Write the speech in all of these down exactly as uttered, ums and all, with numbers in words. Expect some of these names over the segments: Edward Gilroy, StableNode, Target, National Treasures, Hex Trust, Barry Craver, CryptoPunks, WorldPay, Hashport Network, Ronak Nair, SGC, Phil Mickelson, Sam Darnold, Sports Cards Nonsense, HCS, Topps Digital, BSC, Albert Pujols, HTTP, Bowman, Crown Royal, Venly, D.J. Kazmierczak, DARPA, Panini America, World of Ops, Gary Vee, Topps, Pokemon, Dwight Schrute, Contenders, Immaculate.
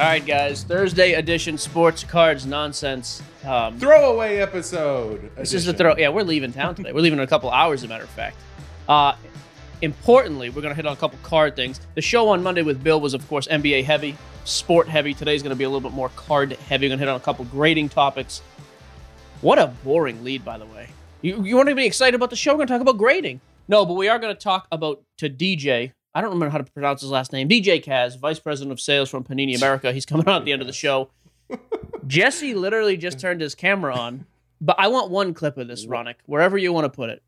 All right, guys. Thursday edition Sports Cards Nonsense. Um, throwaway episode. Edition. This is the throw. Yeah, we're leaving town today. We're leaving in a couple hours, as a matter of fact. Uh, importantly, we're going to hit on a couple card things. The show on Monday with Bill was, of course, N B A heavy, sport heavy. Today's going to be a little bit more card heavy. We're going to hit on a couple grading topics. What a boring lead, by the way. You, you want to be excited about the show? We're going to talk about grading. No, but we are going to talk about to D J. I don't remember how to pronounce his last name. D J Kaz, Vice President of Sales from Panini America. He's coming out at the end of the show. Jesse literally just turned his camera on. But I want one clip of this, Ronak, wherever you want to put it.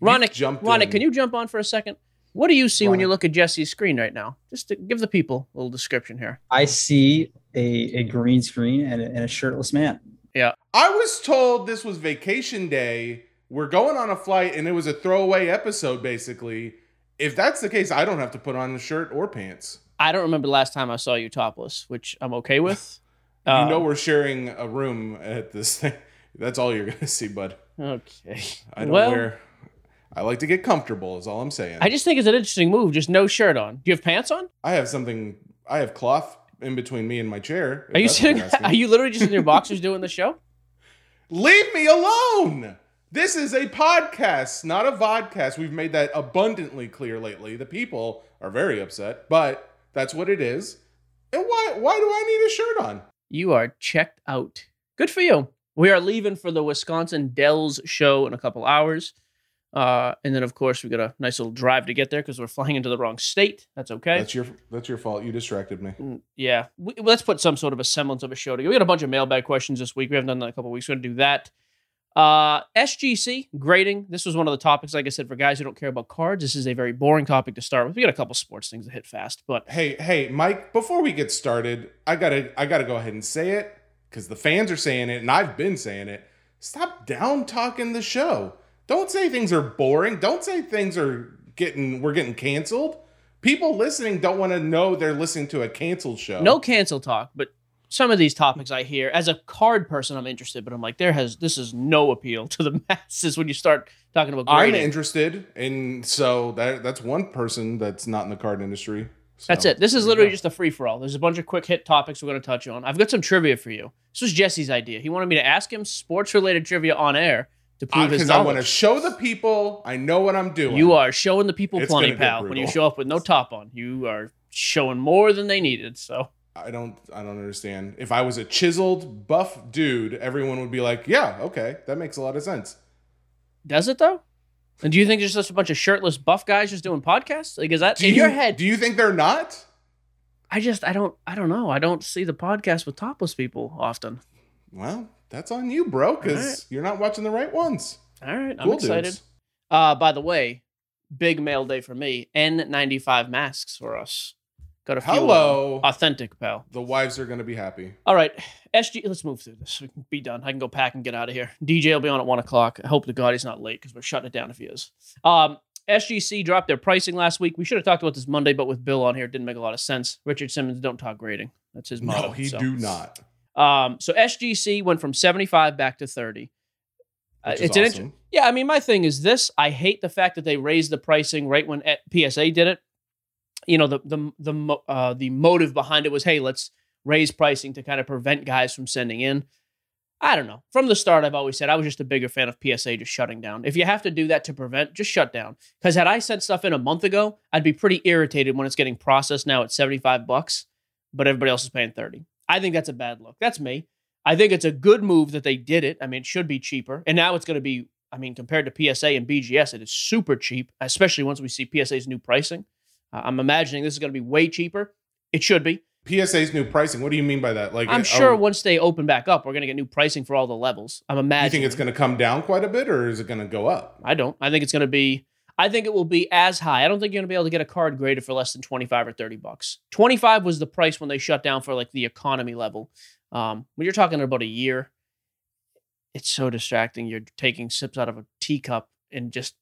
Ronak, Ronak, can you jump on for a second? What do you see Ronak. When you look at Jesse's screen right now? Just to give the people a little description here. I see a, a green screen and a, and a shirtless man. Yeah. I was told this was vacation day. We're going on a flight, and it was a throwaway episode, basically. If that's the case, I don't have to put on a shirt or pants. I don't remember the last time I saw you topless, which I'm okay with. you um, know we're sharing a room at this thing. That's all you're going to see, bud. Okay. I don't well, wear... I like to get comfortable is all I'm saying. I just think it's an interesting move. Just no shirt on. Do you have pants on? I have something... I have cloth in between me and my chair. Are you sitting? Are you literally just in your boxers doing the show? Leave me alone! This is a podcast, not a vodcast. We've made that abundantly clear lately. The people are very upset, but that's what it is. And why why do I need a shirt on? You are checked out. Good for you. We are leaving for the Wisconsin Dells show in a couple hours. Uh, and then, of course, we got a nice little drive to get there because we're flying into the wrong state. That's okay. That's your that's your fault. You distracted me. Mm, yeah. We, let's put some sort of a semblance of a show together. We got a bunch of mailbag questions this week. We haven't done that in a couple of weeks. We're going to do that. Uh, S G C grading. This was one of the topics, like I said, for guys who don't care about cards. This is a very boring topic to start with. We got a couple sports things to hit fast, but hey, hey, Mike, before we get started, I gotta, I gotta go ahead and say it because the fans are saying it and I've been saying it. Stop down talking the show. Don't say things are boring. Don't say things are getting, we're getting canceled. People listening don't want to know they're listening to a canceled show. No cancel talk, but some of these topics I hear, as a card person, I'm interested, but I'm like, there has this is no appeal to the masses when you start talking about grading. I'm interested, and so that that's one person that's not in the card industry. So. That's it. This is literally yeah. just a free-for-all. There's a bunch of quick hit topics we're going to touch on. I've got some trivia for you. This was Jesse's idea. He wanted me to ask him sports-related trivia on air to prove uh, his knowledge. Because I want to show the people I know what I'm doing. You are showing the people it's plenty, pal. When you show up with no top on, you are showing more than they needed, so... I don't I don't understand. If I was a chiseled, buff dude, everyone would be like, yeah, okay, that makes a lot of sense. Does it, though? And do you think there's just a bunch of shirtless, buff guys just doing podcasts? Like, is that do in you, your head? Do you think they're not? I just, I don't, I don't know. I don't see the podcast with topless people often. Well, that's on you, bro, because right. you're not watching the right ones. All right, cool I'm excited. Dudes. Uh, by the way, big mail day for me. N ninety-five masks for us. Got a few Hello. Authentic, pal. The wives are going to be happy. All right. S G, let's move through this. We can be done. I can go pack and get out of here. D J will be on at one o'clock. I hope to God he's not late because we're shutting it down if he is. Um, S G C dropped their pricing last week. We should have talked about this Monday, but with Bill on here, it didn't make a lot of sense. Richard Simmons, don't talk grading. That's his motto. No, he so. do not. Um, so S G C went from seventy-five back to thirty. Uh, it's awesome. an inter- Yeah, I mean, my thing is this. I hate the fact that they raised the pricing right when P S A did it. You know, the the the uh, the motive behind it was, hey, let's raise pricing to kind of prevent guys from sending in. I don't know. From the start, I've always said I was just a bigger fan of P S A just shutting down. If you have to do that to prevent, just shut down. Because had I sent stuff in a month ago, I'd be pretty irritated when it's getting processed now at seventy-five bucks, but everybody else is paying thirty. I think that's a bad look. That's me. I think it's a good move that they did it. I mean, it should be cheaper. And now it's going to be, I mean, compared to P S A and B G S, it is super cheap, especially once we see P S A's new pricing. Uh, I'm imagining this is going to be way cheaper. It should be. P S A's new pricing. What do you mean by that? Like, I'm sure oh, once they open back up, we're going to get new pricing for all the levels. I'm imagining. You think it's going to come down quite a bit, or is it going to go up? I don't. I think it's going to be. I think it will be as high. I don't think you're going to be able to get a card graded for less than twenty-five or thirty bucks. twenty-five was the price when they shut down for like the economy level. Um, when you're talking about a year, it's so distracting. You're taking sips out of a teacup and just,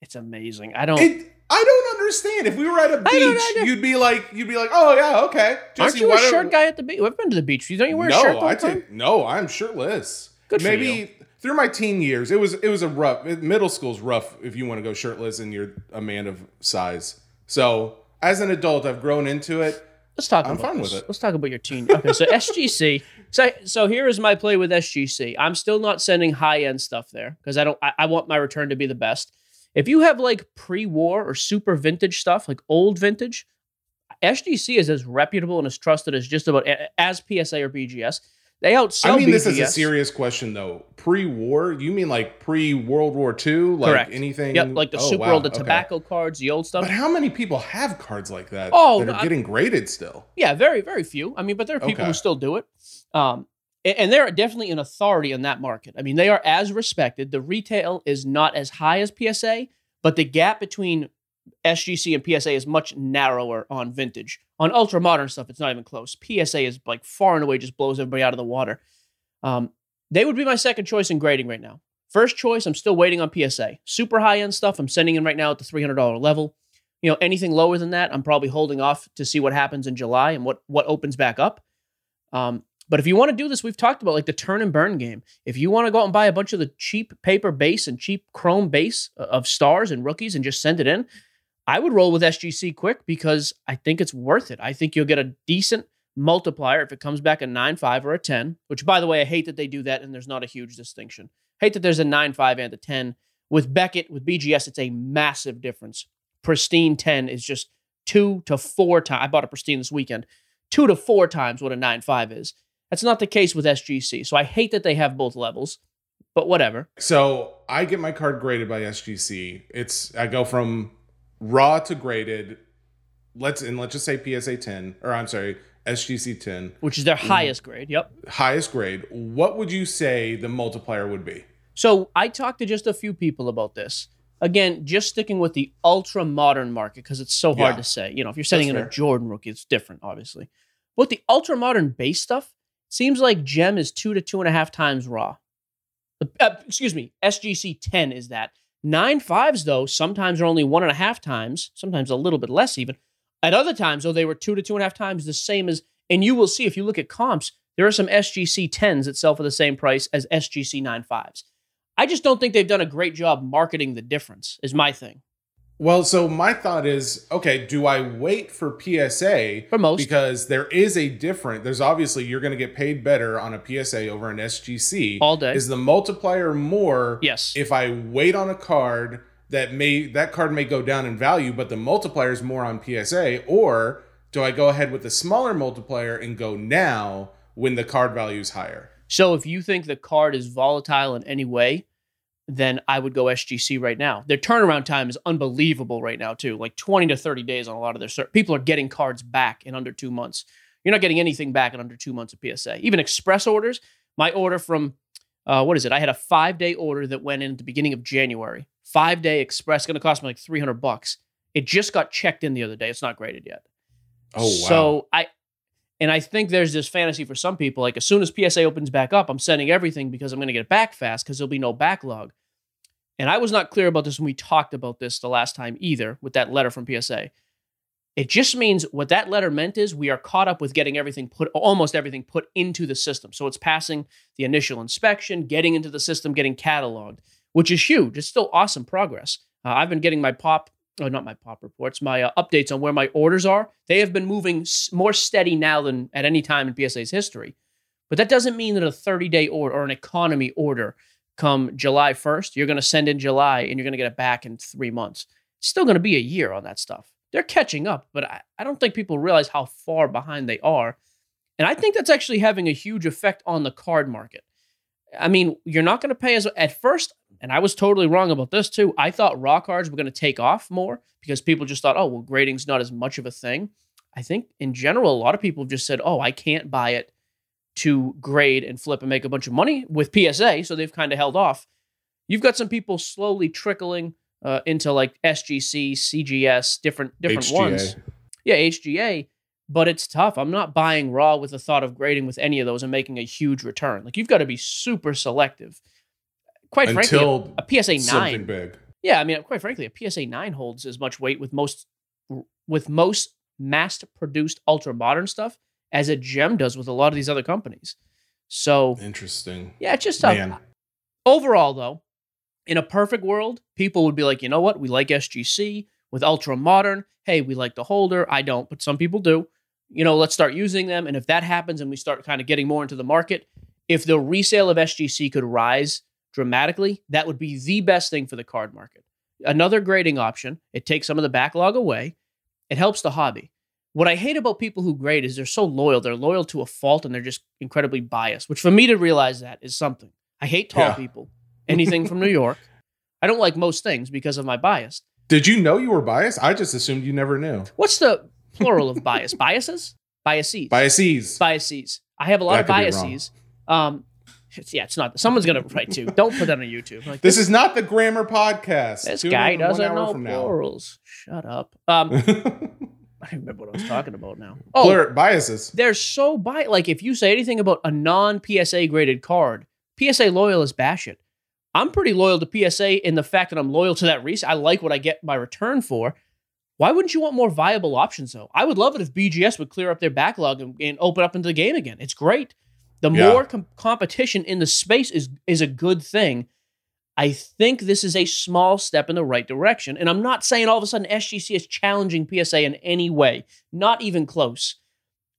it's amazing. I don't. It, I don't. Understand if we were at a beach, you'd be like, you'd be like, oh yeah, okay. Jesse, aren't you a shirt guy at the beach? I've been to the beach. Don't you wear no, a shirt? No, I take no. I'm shirtless. Good for Maybe you. Through my teen years, it was it was a rough. Middle school's rough if you want to go shirtless and you're a man of size. So as an adult, I've grown into it. Let's talk. I'm about fine this. with it. Let's talk about your team. Okay, so S G C. So, so here is my play with S G C. I'm still not sending high end stuff there because I don't. I, I want my return to be the best. If you have like pre-war or super vintage stuff, like old vintage, S G C is as reputable and as trusted as just about as P S A or B G S. They outsell. I mean, B G S. This is a serious question though. Pre-war, you mean like pre-World War Two, like Correct. anything? Yep, like the oh, super wow. old, the tobacco okay. cards, the old stuff. But how many people have cards like that oh, that are I, getting graded still? Yeah, very, very few. I mean, but there are people okay. who still do it. Um, And they're definitely an authority in that market. I mean, they are as respected. The retail is not as high as P S A, but the gap between S G C and P S A is much narrower on vintage. On ultra-modern stuff, it's not even close. P S A is like far and away just blows everybody out of the water. Um, they would be my second choice in grading right now. First choice, I'm still waiting on P S A. Super high-end stuff, I'm sending in right now at the three hundred dollar level. You know, anything lower than that, I'm probably holding off to see what happens in July and what, what opens back up. Um... But if you want to do this, we've talked about like the turn and burn game. If you want to go out and buy a bunch of the cheap paper base and cheap chrome base of stars and rookies and just send it in, I would roll with S G C quick because I think it's worth it. I think you'll get a decent multiplier if it comes back a nine five or a ten, which by the way, I hate that they do that and there's not a huge distinction. I hate that there's a nine five and a ten. With Beckett, with B G S, it's a massive difference. Pristine ten is just two to four times. I bought a pristine this weekend. Two to four times what a nine five is. That's not the case with S G C. So I hate that they have both levels, but whatever. So I get my card graded by S G C. It's I go from raw to graded. Let's and let's just say P S A ten, or I'm sorry, S G C ten. Which is their highest grade, yep. Highest grade. What would you say the multiplier would be? So I talked to just a few people about this. Again, just sticking with the ultra-modern market, because it's so hard yeah. to say. You know, if you're sending That's in fair. a Jordan rookie, it's different, obviously. But the ultra-modern base stuff, seems like Gem is two to two and a half times raw. Uh, excuse me, S G C ten is that. Nine fives, though, sometimes are only one and a half times, sometimes a little bit less even. At other times, though, they were two to two and a half times the same as, and you will see if you look at comps, there are some S G C tens that sell for the same price as S G C nine fives. I just don't think they've done a great job marketing the difference, is my thing. Well, so my thought is, okay, do I wait for P S A? For most. Because there is a different, there's obviously, you're going to get paid better on a P S A over an S G C. All day. Is the multiplier more? Yes. If I wait on a card, that may that card may go down in value, but the multiplier is more on P S A. Or do I go ahead with the smaller multiplier and go now when the card value is higher? So if you think the card is volatile in any way, then I would go S G C right now. Their turnaround time is unbelievable right now, too. Like twenty to thirty days on a lot of their... Ser- people are getting cards back in under two months. You're not getting anything back in under two months of P S A. Even express orders. My order from... Uh, what is it? I had a five-day order that went in at the beginning of January. Five-day express. Going to cost me like three hundred bucks. It just got checked in the other day. It's not graded yet. Oh, wow. So I... And I think there's this fantasy for some people, like as soon as P S A opens back up, I'm sending everything because I'm going to get it back fast because there'll be no backlog. And I was not clear about this when we talked about this the last time either with that letter from P S A. It just means what that letter meant is we are caught up with getting everything put, almost everything put into the system. So it's passing the initial inspection, getting into the system, getting cataloged, which is huge. It's still awesome progress. Uh, I've been getting my pop Oh, not my pop reports, my uh, updates on where my orders are. They have been moving s- more steady now than at any time in P S A's history. But that doesn't mean that a thirty-day order or an economy order come July first, you're going to send in July and you're going to get it back in three months. It's still going to be a year on that stuff. They're catching up, but I, I don't think people realize how far behind they are. And I think that's actually having a huge effect on the card market. I mean, you're not going to pay as... At first... And I was totally wrong about this, too. I thought raw cards were going to take off more because people just thought, oh, well, grading's not as much of a thing. I think, in general, a lot of people just said, oh, I can't buy it to grade and flip and make a bunch of money with P S A, so they've kind of held off. You've got some people slowly trickling uh, into, like, S G C, C G S, different, different ones. Yeah, H G A, but it's tough. I'm not buying raw with the thought of grading with any of those and making a huge return. Like, you've got to be super selective. Quite Until frankly, a, a P S A nine. Something big. Yeah, I mean, quite frankly, a P S A nine holds as much weight with most with most mass-produced ultra-modern stuff as a Gem does with a lot of these other companies. So interesting. Yeah, it's just tough. Man. Overall, though, in a perfect world, people would be like, you know what? We like S G C with ultra-modern. Hey, we like the holder. I don't, but some people do. you know, let's start using them. And if that happens and we start kind of getting more into the market, if the resale of S G C could rise dramatically, that would be the best thing for the card market. Another grading option. It takes some of the backlog away. It helps the hobby. What I hate about people who grade is they're so loyal. They're loyal to a fault, and they're just incredibly biased, which for me to realize that is something. I hate tall yeah. people, anything from New York. I don't like most things because of my bias. Did you know you were biased? I just assumed you never knew. What's the plural of bias? Biases? Biases. Biases. Biases. I have a lot that of biases. Um, it's, yeah, it's not. Someone's going to write to. Don't put that on YouTube. Like, this, this is not the grammar podcast. This Tune guy doesn't know plurals. Now. Shut up. Um I don't remember what I was talking about now. Oh, Plur- biases. They're so biased. Like, if you say anything about a non-P S A graded card, P S A loyal is bash it. I'm pretty loyal to P S A in the fact that I'm loyal to that resale. I like what I get my return for. Why wouldn't you want more viable options, though? I would love it if B G S would clear up their backlog and, and open up into the game again. It's great. The yeah. more com- competition in the space is is a good thing. I think this is a small step in the right direction. And I'm not saying all of a sudden S G C is challenging P S A in any way, not even close,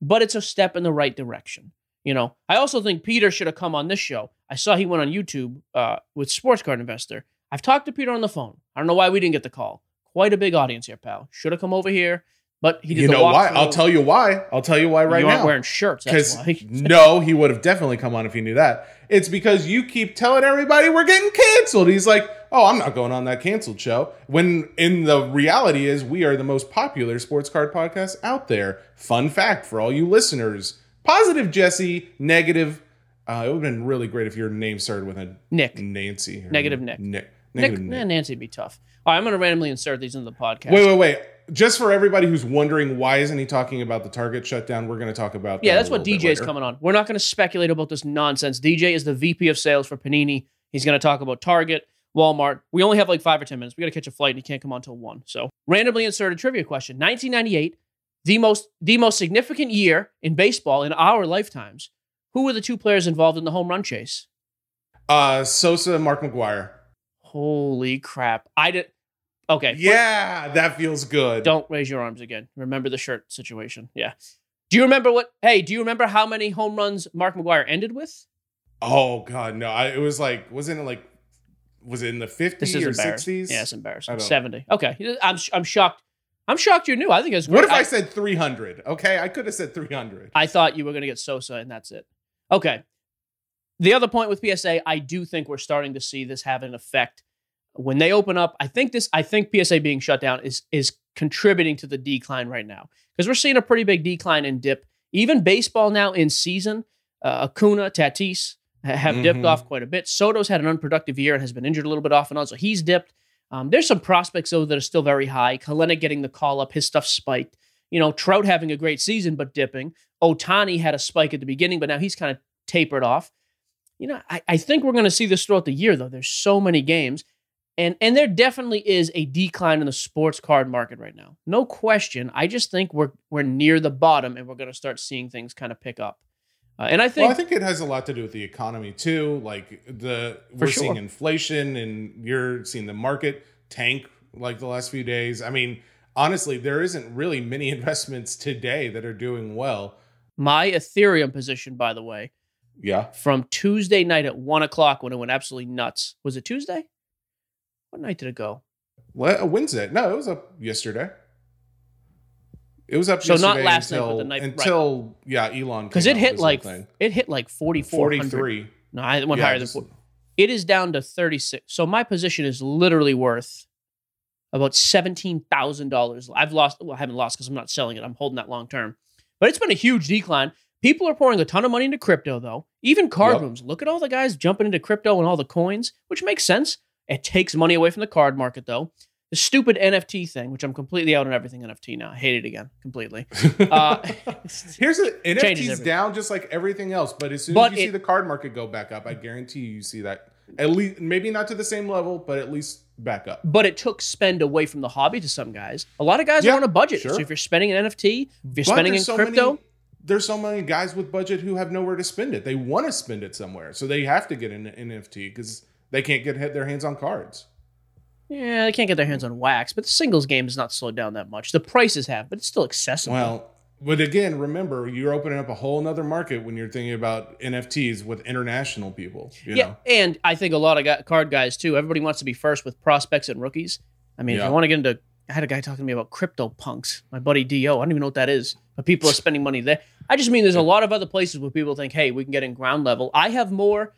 but it's a step in the right direction. You know, I also think Peter should have come on this show. I saw he went on YouTube uh, with Sports Card Investor. I've talked to Peter on the phone. I don't know why we didn't get the call. Quite a big audience here, pal. Should have come over here, but he did you the walkthrough. You know why? I'll tell you why. I'll tell you why right you now. You aren't wearing shirts, that's why. No, he would have definitely come on if he knew that. It's because you keep telling everybody we're getting canceled. He's like, oh, I'm not going on that canceled show. When in the reality is we are the most popular sports card podcast out there. Fun fact for all you listeners. Positive Jesse, negative. Uh, it would have been really great if your name started with a Nick. Nancy. Negative Nick. Nick. Negative Nick. Nick. Nah, Nancy would be tough. All right, I'm going to randomly insert these into the podcast. Wait, wait, wait. Just for everybody who's wondering, why isn't he talking about the Target shutdown? We're going to talk about that. Yeah, that's what D J is coming on. We're not going to speculate about this nonsense. D J is the V P of sales for Panini. He's going to talk about Target, Walmart. We only have like five or ten minutes. We got to catch a flight, and he can't come on till one. So, randomly inserted trivia question. nineteen ninety-eight, the most the most significant year in baseball in our lifetimes. Who were the two players involved in the home run chase? Uh, Sosa and Mark McGwire. Holy crap. I did. Okay. Yeah, what? That feels good. Don't raise your arms again. Remember the shirt situation. Yeah. Do you remember what? Hey, do you remember how many home runs Mark McGwire ended with? Oh, God, no. I, it was like, wasn't it like, was it in the fifties or sixties? Yeah, it's embarrassing. seventy. Okay. I'm I'm shocked. I'm shocked you knew. I think it was great. What if I, I said three hundred? Okay. I could have said three hundred. I thought you were going to get Sosa and that's it. Okay. The other point with P S A, I do think we're starting to see this have an effect. When they open up, I think this. I think P S A being shut down is is contributing to the decline right now because we're seeing a pretty big decline in dip. Even baseball now in season, uh, Acuna, Tatis have mm-hmm. dipped off quite a bit. Soto's had an unproductive year and has been injured a little bit off and on, so he's dipped. Um, there's some prospects though that are still very high. Kalenic getting the call up, his stuff spiked. You know, Trout having a great season but dipping. Otani had a spike at the beginning, but now he's kind of tapered off. You know, I, I think we're going to see this throughout the year though. There's so many games. And and there definitely is a decline in the sports card market right now. No question. I just think we're we're near the bottom and we're going to start seeing things kind of pick up. Uh, and I think well, I think it has a lot to do with the economy too. Like the we're sure. seeing inflation and you're seeing the market tank like the last few days. I mean, honestly, there isn't really many investments today that are doing well. My Ethereum position, by the way, yeah, from Tuesday night at one o'clock when it went absolutely nuts. Was it Tuesday? What night did it go? What, a Wednesday? No, it was up yesterday. It was up so yesterday. So not last until, night, but the night until right. yeah, Elon. Because it hit like thing. it hit like forty-four forty-three. No, I went yeah, higher than forty. It is down to thirty-six. So my position is literally worth about seventeen thousand dollars. I've lost. Well, I haven't lost because I'm not selling it. I'm holding that long term. But it's been a huge decline. People are pouring a ton of money into crypto, though. Even card yep. rooms. Look at all the guys jumping into crypto and all the coins, which makes sense. It takes money away from the card market, though. The stupid N F T thing, which I'm completely out on everything N F T now. I hate it again, completely. Uh, Here's the N F T's down just like everything else, but as soon but as you it, see the card market go back up, I guarantee you, you see that. At least, maybe not to the same level, but at least back up. But it took spend away from the hobby to some guys. A lot of guys yeah, are on a budget. Sure. So if you're spending an N F T, if you're but spending in so crypto... Many- There's so many guys with budget who have nowhere to spend it. They want to spend it somewhere. So they have to get an N F T because they can't get their hands on cards. Yeah, they can't get their hands on wax. But the singles game has not slowed down that much. The prices have, but it's still accessible. Well, But again, remember, you're opening up a whole nother market when you're thinking about N F Ts with international people. You yeah, know? And I think a lot of card guys, too, everybody wants to be first with prospects and rookies. I mean, yeah. if you want to get into... I had a guy talking to me about CryptoPunks, my buddy D O. I don't even know what that is, but people are spending money there. I just mean there's a lot of other places where people think, hey, we can get in ground level. I have more...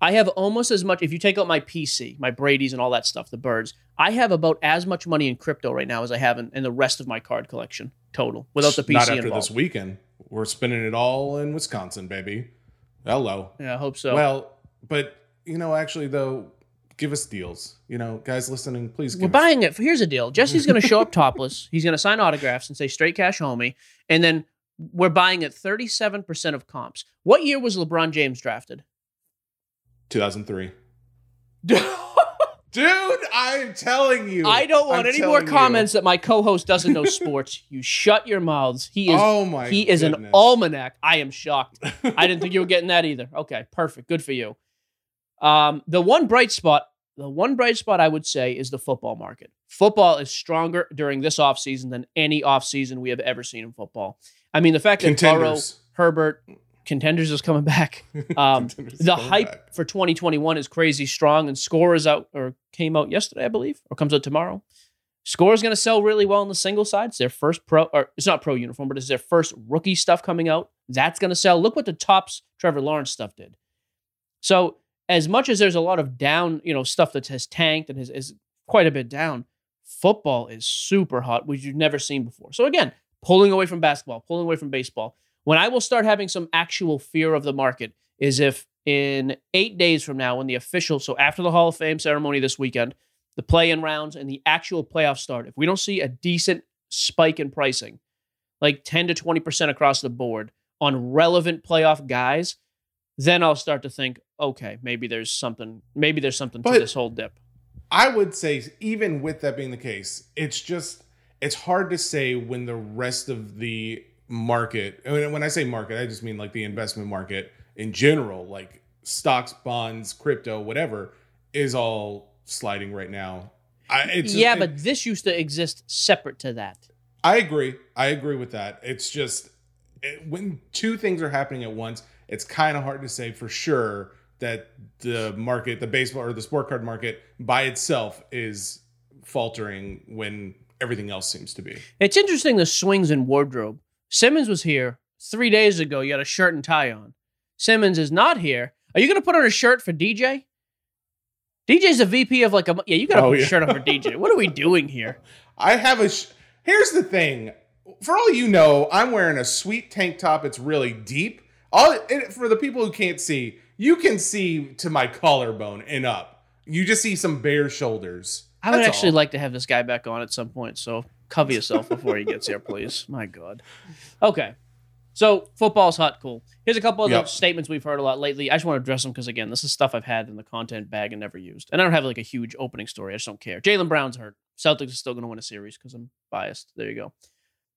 I have almost as much... If you take out my P C, my Brady's and all that stuff, the birds, I have about as much money in crypto right now as I have in, in the rest of my card collection total, without the P C involved. Not after involved. This weekend. We're spending it all in Wisconsin, baby. Hello. Yeah, I hope so. Well, but, you know, actually, though, give us deals. You know, guys listening, please give We're us... buying it. Here's a deal. Jesse's going to show up topless. He's going to sign autographs and say, straight cash homie. And then we're buying at thirty-seven percent of comps. What year was LeBron James drafted? two thousand three. Dude, I'm telling you. I don't want I'm any more comments you. That my co-host doesn't know sports. You shut your mouths. He is oh my he goodness. Is an almanac. I am shocked. I didn't think you were getting that either. Okay, perfect. Good for you. Um, the one bright spot, the one bright spot I would say is the football market. Football is stronger during this offseason than any offseason we have ever seen in football. I mean, the fact that Burrow, Herbert... Contenders is coming back. Um, the hype back. For twenty twenty-one is crazy strong, and Score is out or came out yesterday, I believe, or comes out tomorrow. Score is going to sell really well on the single side. It's their first pro, or it's not pro uniform, but it's their first rookie stuff coming out. That's going to sell. Look what the Topps Trevor Lawrence stuff did. So as much as there's a lot of down, you know, stuff that has tanked and is, is quite a bit down, football is super hot, which you've never seen before. So again, pulling away from basketball, pulling away from baseball. When I will start having some actual fear of the market is if in eight days from now, when the official, so after the Hall of Fame ceremony this weekend, the play-in rounds and the actual playoffs start, if we don't see a decent spike in pricing, like ten to twenty percent across the board on relevant playoff guys, then I'll start to think, okay, maybe there's something, maybe there's something but to this whole dip. I would say, even with that being the case, it's just, it's hard to say when the rest of the market, and when I say market, I just mean like the investment market in general, like stocks, bonds, crypto, whatever, is all sliding right now. I, it's, yeah, it, but this used to exist separate to that. I agree. I agree with that. It's just it, when two things are happening at once, it's kind of hard to say for sure that the market, the baseball or the sport card market by itself is faltering when everything else seems to be. It's interesting the swings in wardrobe. Simmons was here three days ago. You had a shirt and tie on. Simmons is not here. Are you going to put on a shirt for D J? D J's a V P of like a... Yeah, you got to oh, put yeah. a shirt on for D J. What are we doing here? I have a... Sh- Here's the thing. For all you know, I'm wearing a sweet tank top. It's really deep. All it, for the people who can't see, you can see to my collarbone and up. You just see some bare shoulders. I would That's actually all. like to have this guy back on at some point, so... Cover yourself before he gets here, please. My God. Okay. So football's hot, cool. Here's a couple of yep. those statements we've heard a lot lately. I just want to address them because, again, this is stuff I've had in the content bag and never used. And I don't have, like, a huge opening story. I just don't care. Jaylen Brown's hurt. Celtics are still going to win a series because I'm biased. There you go.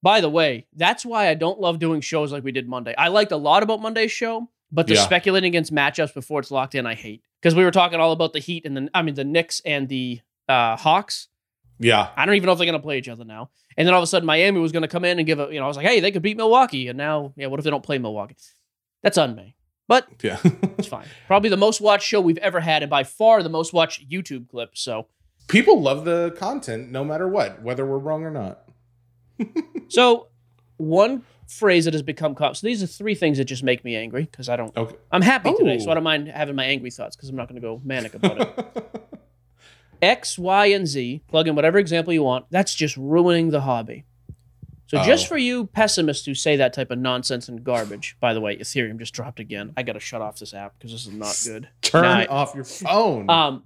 By the way, that's why I don't love doing shows like we did Monday. I liked a lot about Monday's show, but the yeah. speculating against matchups before it's locked in, I hate. Because we were talking all about the Heat and the, I mean, the Knicks and the uh, Hawks. Yeah. I don't even know if they're going to play each other now. And then all of a sudden, Miami was going to come in and give a, you know, I was like, hey, they could beat Milwaukee. And now, yeah, what if they don't play Milwaukee? That's on me. But yeah, it's fine. Probably the most watched show we've ever had and by far the most watched YouTube clip. So people love the content no matter what, whether we're wrong or not. So one phrase that has become common. So these are three things that just make me angry because I don't, okay. I'm happy oh. today. So I don't mind having my angry thoughts because I'm not going to go manic about it. X, Y, and Z, plug in whatever example you want, that's just ruining the hobby. So oh. just for you pessimists who say that type of nonsense and garbage, by the way, Ethereum just dropped again. I got to shut off this app because this is not good. Turn now, off your phone. Um,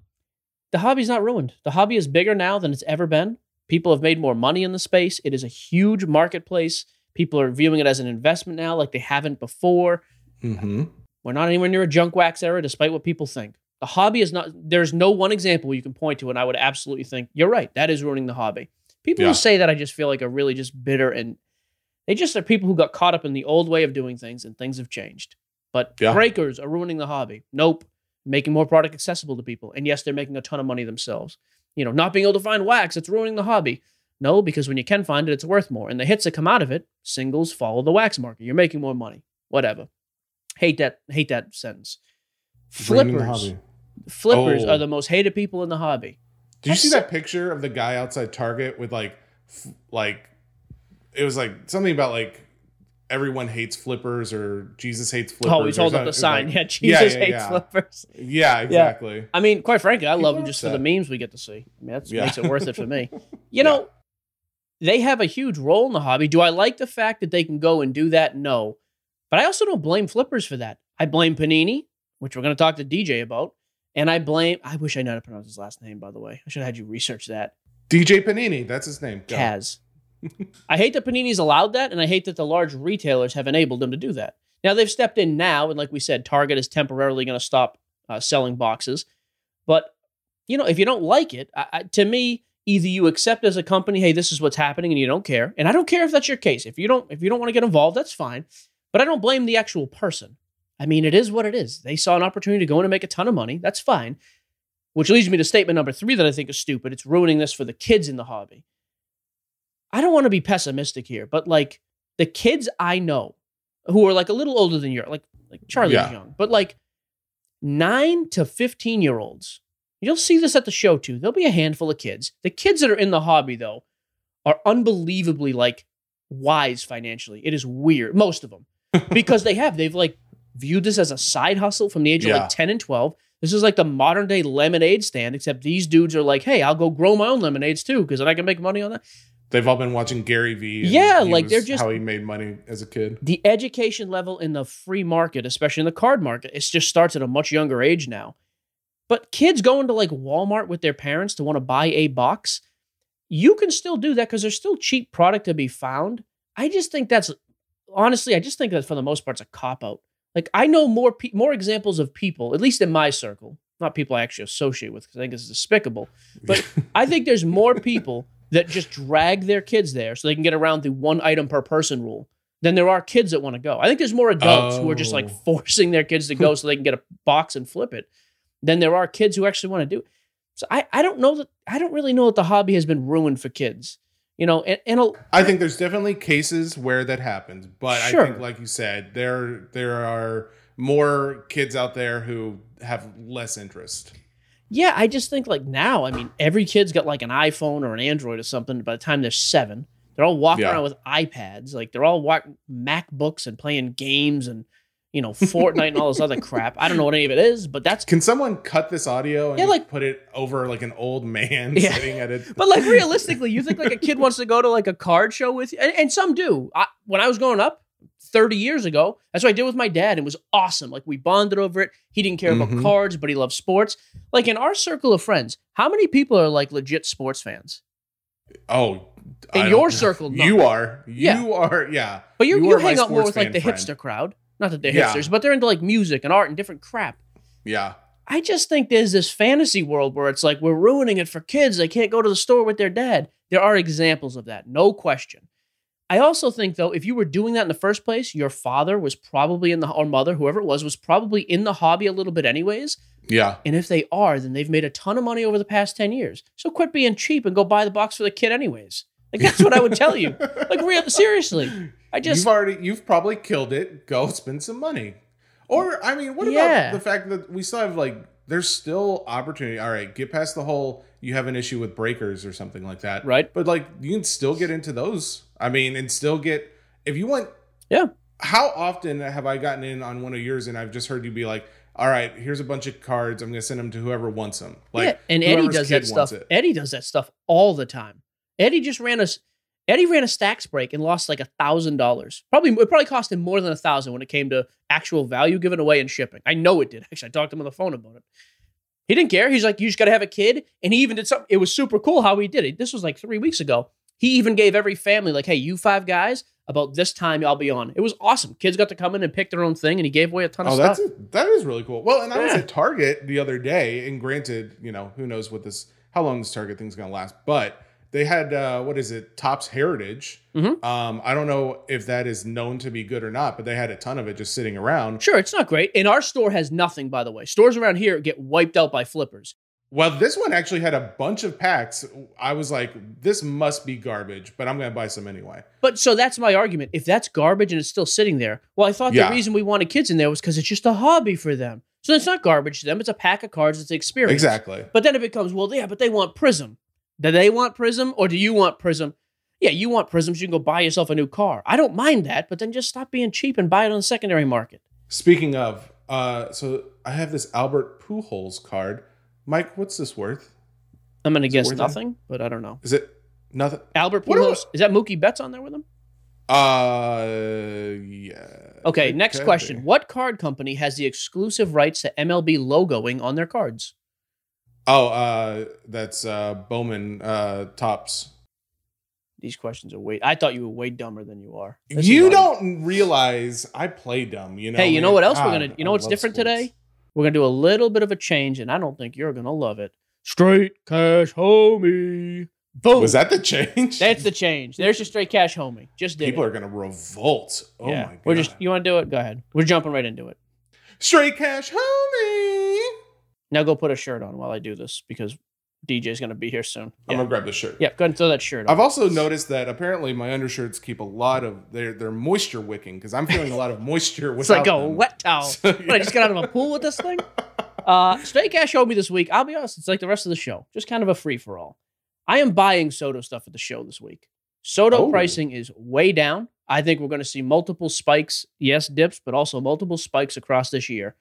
the hobby's not ruined. The hobby is bigger now than it's ever been. People have made more money in the space. It is a huge marketplace. People are viewing it as an investment now like they haven't before. Mm-hmm. We're not anywhere near a junk wax era despite what people think. The hobby is not, there's no one example you can point to, and I would absolutely think, you're right, that is ruining the hobby. People yeah. who say that I just feel like are really just bitter, and they just are people who got caught up in the old way of doing things, and things have changed. But yeah. breakers are ruining the hobby. Nope. Making more product accessible to people. And yes, they're making a ton of money themselves. You know, not being able to find wax, it's ruining the hobby. No, because when you can find it, it's worth more. And the hits that come out of it, singles follow the wax market. You're making more money. Whatever. Hate that hate that sentence. Flippers. Flippers oh. are the most hated people in the hobby. Did That's you see that picture of the guy outside Target with like, f- like, it was like something about like everyone hates flippers or Jesus hates flippers? Oh, he's holding up the sign. Like, yeah, Jesus yeah, yeah, hates yeah. flippers. Yeah, exactly. Yeah. I mean, quite frankly, I people love them just upset. for the memes we get to see. I mean, that yeah. makes it worth it for me. You know, yeah. they have a huge role in the hobby. Do I like the fact that they can go and do that? No. But I also don't blame flippers for that. I blame Panini, which we're going to talk to D J about. And I blame, I wish I knew how to pronounce his last name, by the way. I should have had you research that. D J Panini, that's his name. Go. Kaz. I hate that Panini's allowed that, and I hate that the large retailers have enabled them to do that. Now, they've stepped in now, and like we said, Target is temporarily going to stop uh, selling boxes. But, you know, if you don't like it, I, I, to me, either you accept as a company, hey, this is what's happening, and you don't care. And I don't care if that's your case. If you don't, if you don't want to get involved, that's fine. But I don't blame the actual person. I mean, it is what it is. They saw an opportunity to go in and make a ton of money. That's fine. Which leads me to statement number three that I think is stupid. It's ruining this for the kids in the hobby. I don't want to be pessimistic here, but like the kids I know who are like a little older than you, like like Charlie's yeah. young, but like nine to fifteen year olds, you'll see this at the show too. There'll be a handful of kids. The kids that are in the hobby though are unbelievably like wise financially. It is weird. Most of them, because they have, they've like, viewed this as a side hustle from the age of yeah. like ten and twelve. This is like the modern day lemonade stand, except these dudes are like, hey, I'll go grow my own lemonades too, because then I can make money on that. They've all been watching Gary Vee. Yeah, like they're just... how he made money as a kid. The education level in the free market, especially in the card market, it just starts at a much younger age now. But kids going to like Walmart with their parents to want to buy a box, you can still do that because there's still cheap product to be found. I just think that's... Honestly, I just think that for the most part, it's a cop-out. Like, I know more pe- more examples of people, at least in my circle, not people I actually associate with, because I think it's despicable, but I think there's more people that just drag their kids there so they can get around the one item per person rule than there are kids that want to go. I think there's more adults oh. who are just, like, forcing their kids to go so they can get a box and flip it than there are kids who actually want to do it. So I, I don't know that, I don't really know that the hobby has been ruined for kids. You know, and, and a, I think there's definitely cases where that happens, but sure. I think, like you said, there there are more kids out there who have less interest. Yeah, I just think like now, I mean, every kid's got like an iPhone or an Android or something. By the time they're seven, they're all walking yeah. around with iPads, like they're all walking MacBooks and playing games and, you know, Fortnite and all this other crap. I don't know what any of it is, but that's... Can someone cut this audio and yeah, like, put it over like an old man yeah. sitting at it? But like realistically, you think like a kid wants to go to like a card show with you? And, and some do. I, when I was growing up thirty years ago, that's what I did with my dad. It was awesome. Like we bonded over it. He didn't care mm-hmm. about cards, but he loved sports. Like in our circle of friends, how many people are like legit sports fans? Oh, in your circle, no. You are. You yeah. are, yeah. But you're, you, you hang out more with like the friend. hipster crowd. Not that they're yeah. hipsters, but they're into like music and art and different crap. Yeah. I just think there's this fantasy world where it's like, we're ruining it for kids. They can't go to the store with their dad. There are examples of that. No question. I also think though, if you were doing that in the first place, your father was probably in the, or mother, whoever it was, was probably in the hobby a little bit anyways. Yeah. And if they are, then they've made a ton of money over the past ten years. So quit being cheap and go buy the box for the kid anyways. Like that's what I would tell you. Like real, seriously. I just, you've already, you've probably killed it. Go spend some money. Or, I mean, what yeah. about the fact that we still have like, there's still opportunity. All right, get past the whole, you have an issue with breakers or something like that. Right. But like, you can still get into those. I mean, and still get, if you want. Yeah. How often have I gotten in on one of yours and I've just heard you be like, all right, here's a bunch of cards. I'm going to send them to whoever wants them. Like, yeah. And Eddie does that stuff. Eddie does that stuff all the time. Eddie just ran a, Eddie ran a stacks break and lost like a thousand dollars. Probably it probably cost him more than a thousand when it came to actual value given away and shipping. I know it did. Actually, I talked to him on the phone about it. He didn't care. He's like, you just got to have a kid. And he even did something. It was super cool how he did it. This was like three weeks ago. He even gave every family like, hey, you five guys, about this time I'll be on. It was awesome. Kids got to come in and pick their own thing, and he gave away a ton oh, of that's stuff. A, that is really cool. Well, and I yeah. was at Target the other day, and granted, you know, who knows what this, how long this Target thing's going to last, but they had, uh, what is it, Topps Heritage. Mm-hmm. Um, I don't know if that is known to be good or not, but they had a ton of it just sitting around. Sure, it's not great. And our store has nothing, by the way. Stores around here get wiped out by flippers. Well, this one actually had a bunch of packs. I was like, this must be garbage, but I'm going to buy some anyway. But so that's my argument. If that's garbage and it's still sitting there, well, I thought yeah. the reason we wanted kids in there was because it's just a hobby for them. So it's not garbage to them. It's a pack of cards. It's an experience. Exactly. But then it becomes, well, yeah, but they want Prism. Do they want Prism or do you want Prism? Yeah, you want Prism so you can go buy yourself a new car. I don't mind that, but then just stop being cheap and buy it on the secondary market. Speaking of, uh, so I have this Albert Pujols card. Mike, what's this worth? I'm going to guess nothing, that? but I don't know. Is it nothing? Albert Pujols? Is that Mookie Betts on there with him? Uh, yeah. Okay, next question. Be. What card company has the exclusive rights to M L B logoing on their cards? Oh, uh, that's uh, Bowman, uh, Topps. These questions are way... I thought you were way dumber than you are. This you don't realize I play dumb, you know? Hey, you man? know what else God, we're going to... You know I what's different sports. today? We're going to do a little bit of a change, and I don't think you're going to love it. Straight cash, homie. Boom. Was that the change? That's the change. There's your straight cash, homie. Just did People it. are going to revolt. Oh, yeah. my God. We're just, you want to do it? Go ahead. We're jumping right into it. Straight cash, homie. Now go put a shirt on while I do this, because D J's going to be here soon. Yeah. I'm going to grab the shirt. Yeah, go ahead and throw that shirt on. I've also noticed that apparently my undershirts keep a lot of... They're, they're moisture wicking, because I'm feeling a lot of moisture without It's like a them. wet towel. So, yeah. What, I just got out of a pool with this thing? Uh, straight cash, homie, this week. I'll be honest, it's like the rest of the show. Just kind of a free-for-all. I am buying Soto stuff at the show this week. Soto oh. pricing is way down. I think we're going to see multiple spikes, yes, dips, but also multiple spikes across this year.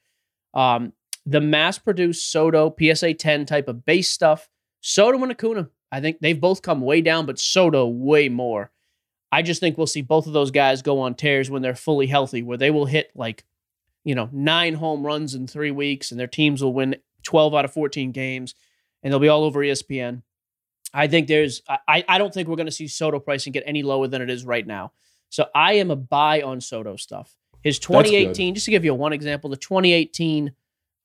Um, the mass-produced Soto, P S A ten type of base stuff, Soto and Acuna, I think they've both come way down, but Soto way more. I just think we'll see both of those guys go on tears when they're fully healthy, where they will hit like, you know, nine home runs in three weeks, and their teams will win twelve out of fourteen games, and they'll be all over E S P N. I think there's, I, I don't think we're going to see Soto pricing get any lower than it is right now. So I am a buy on Soto stuff. His twenty eighteen, just to give you one example, the twenty eighteen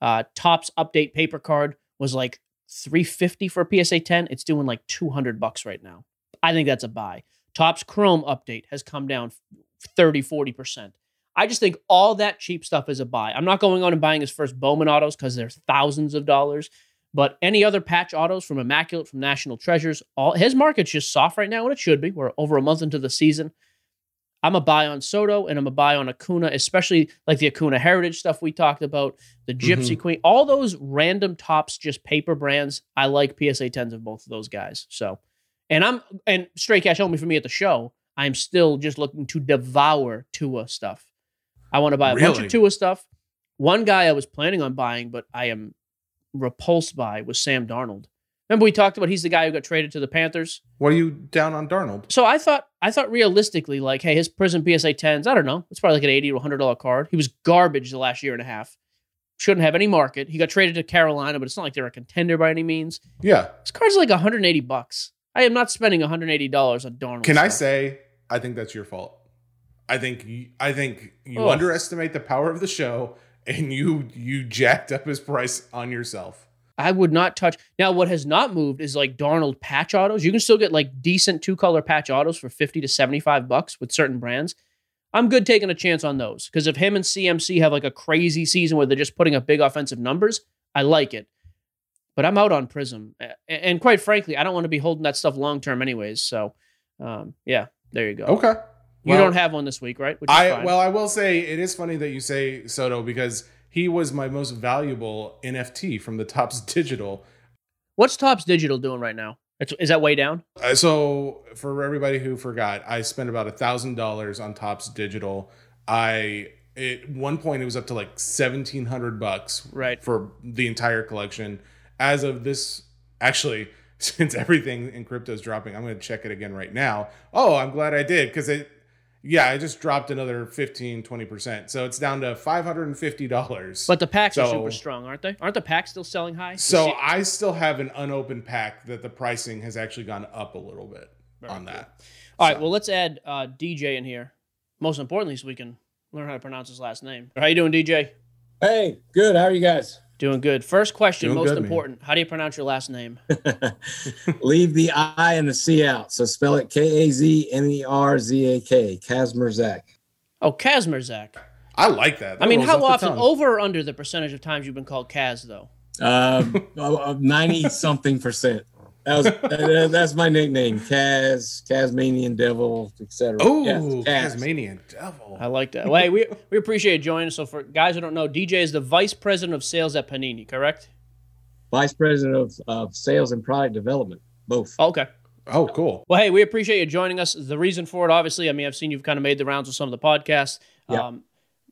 uh, Topps update paper card was like three hundred fifty dollars for a P S A ten. It's doing like two hundred bucks right now. I think that's a buy. Topps Chrome update has come down thirty, forty percent. I just think all that cheap stuff is a buy. I'm not going on and buying his first Bowman autos because they're thousands of dollars. But any other patch autos from Immaculate, from National Treasures, all his market's just soft right now, and it should be. We're over a month into the season. I'm a buy on Soto, and I'm a buy on Acuna, especially like the Acuna Heritage stuff we talked about, the Gypsy mm-hmm. Queen, all those random Tops, just paper brands. I like P S A tens of both of those guys. So, and I'm and straight cash only for me at the show. I'm still just looking to devour Tua stuff. I want to buy a really? bunch of Tua stuff. One guy I was planning on buying, but I am repulsed by was Sam Darnold. Remember we talked about he's the guy who got traded to the Panthers? What are you down on Darnold? So I thought I thought realistically, like, hey, his Prism P S A tens, I don't know, it's probably like an eighty to one hundred dollars card. He was garbage the last year and a half. Shouldn't have any market. He got traded to Carolina, but it's not like they're a contender by any means. Yeah. This card's like one hundred eighty bucks. I am not spending one hundred eighty dollars on Darnold. Can stuff. I say, I think that's your fault. I think you, I think you oh. underestimate the power of the show. And you you jacked up his price on yourself. I would not touch. Now, what has not moved is like Darnold patch autos. You can still get like decent two-color patch autos for fifty to seventy-five bucks with certain brands. I'm good taking a chance on those. Because if him and C M C have like a crazy season where they're just putting up big offensive numbers, I like it. But I'm out on Prism. And quite frankly, I don't want to be holding that stuff long-term anyways. So, um, yeah, there you go. Okay. You well, don't have one this week, right? Which is I fine. Well, I will say it is funny that you say Soto because he was my most valuable N F T from the Topps Digital. What's Topps Digital doing right now? It's, is that way down? Uh, so for everybody who forgot, I spent about one thousand dollars on Topps Digital. I at one point it was up to like seventeen hundred bucks right. for the entire collection. As of this, actually, since everything in crypto is dropping, I'm going to check it again right now. Oh, I'm glad I did because it. Yeah, I just dropped another fifteen, twenty percent. So it's down to five hundred fifty dollars. But the packs so, are super strong, aren't they? Aren't the packs still selling high? So see- I still have an unopened pack that the pricing has actually gone up a little bit Very on cool. that. All so. right, well, let's add uh, D J in here. Most importantly, so we can learn how to pronounce his last name. How you doing, D J? Hey, good. How are you guys? Doing good. First question, doing most good, important. Man. How do you pronounce your last name? Leave the I and the C out. So spell it K A Z M E R Z A K. Kaznerzak. Oh, Kaznerzak. I like that. that I mean, how often, over or under the percentage of times you've been called Kaz, though? uh, ninety something percent. That was uh, that's my nickname, Kaz, Kazmanian Devil, et cetera. Oh, yeah, Kaz. Kazmanian Devil. I like that. Well, hey, we we appreciate you joining. So for guys who don't know, D J is the vice president of sales at Panini, correct? Vice president of, of sales and product development, both. Okay. Oh, cool. Well, hey, we appreciate you joining us. The reason for it, obviously, I mean, I've seen you've kind of made the rounds with some of the podcasts. Yeah. Um,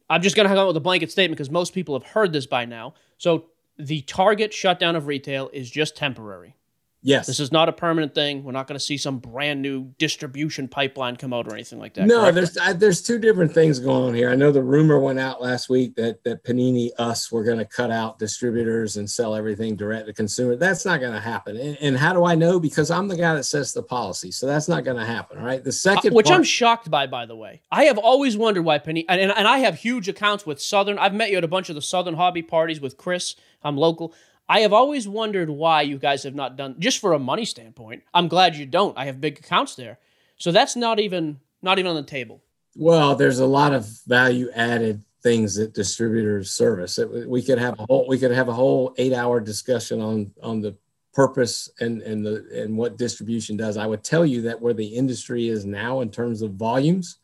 I'm just going to hang out with a blanket statement because most people have heard this by now. So the Target shutdown of retail is just temporary. Yes. This is not a permanent thing. We're not going to see some brand new distribution pipeline come out or anything like that. No, correct? there's I, there's two different things going on here. I know the rumor went out last week that that Panini us were going to cut out distributors and sell everything direct to consumer. That's not going to happen. And, and how do I know? Because I'm the guy that sets the policy. So that's not going to happen. All right. The second, uh, which part- I'm shocked by, by the way. I have always wondered why Panini, and, and, and I have huge accounts with Southern. I've met you at a bunch of the Southern hobby parties with Chris. I'm local. I have always wondered why you guys have not done, just for a money standpoint. I'm glad you don't. I have big accounts there. So that's not even not even on the table. Well, there's a lot of value added things that distributors service. It, we could have a whole we could have a whole eight-hour discussion on on the purpose and and the and what distribution does. I would tell you that where the industry is now in terms of volumes,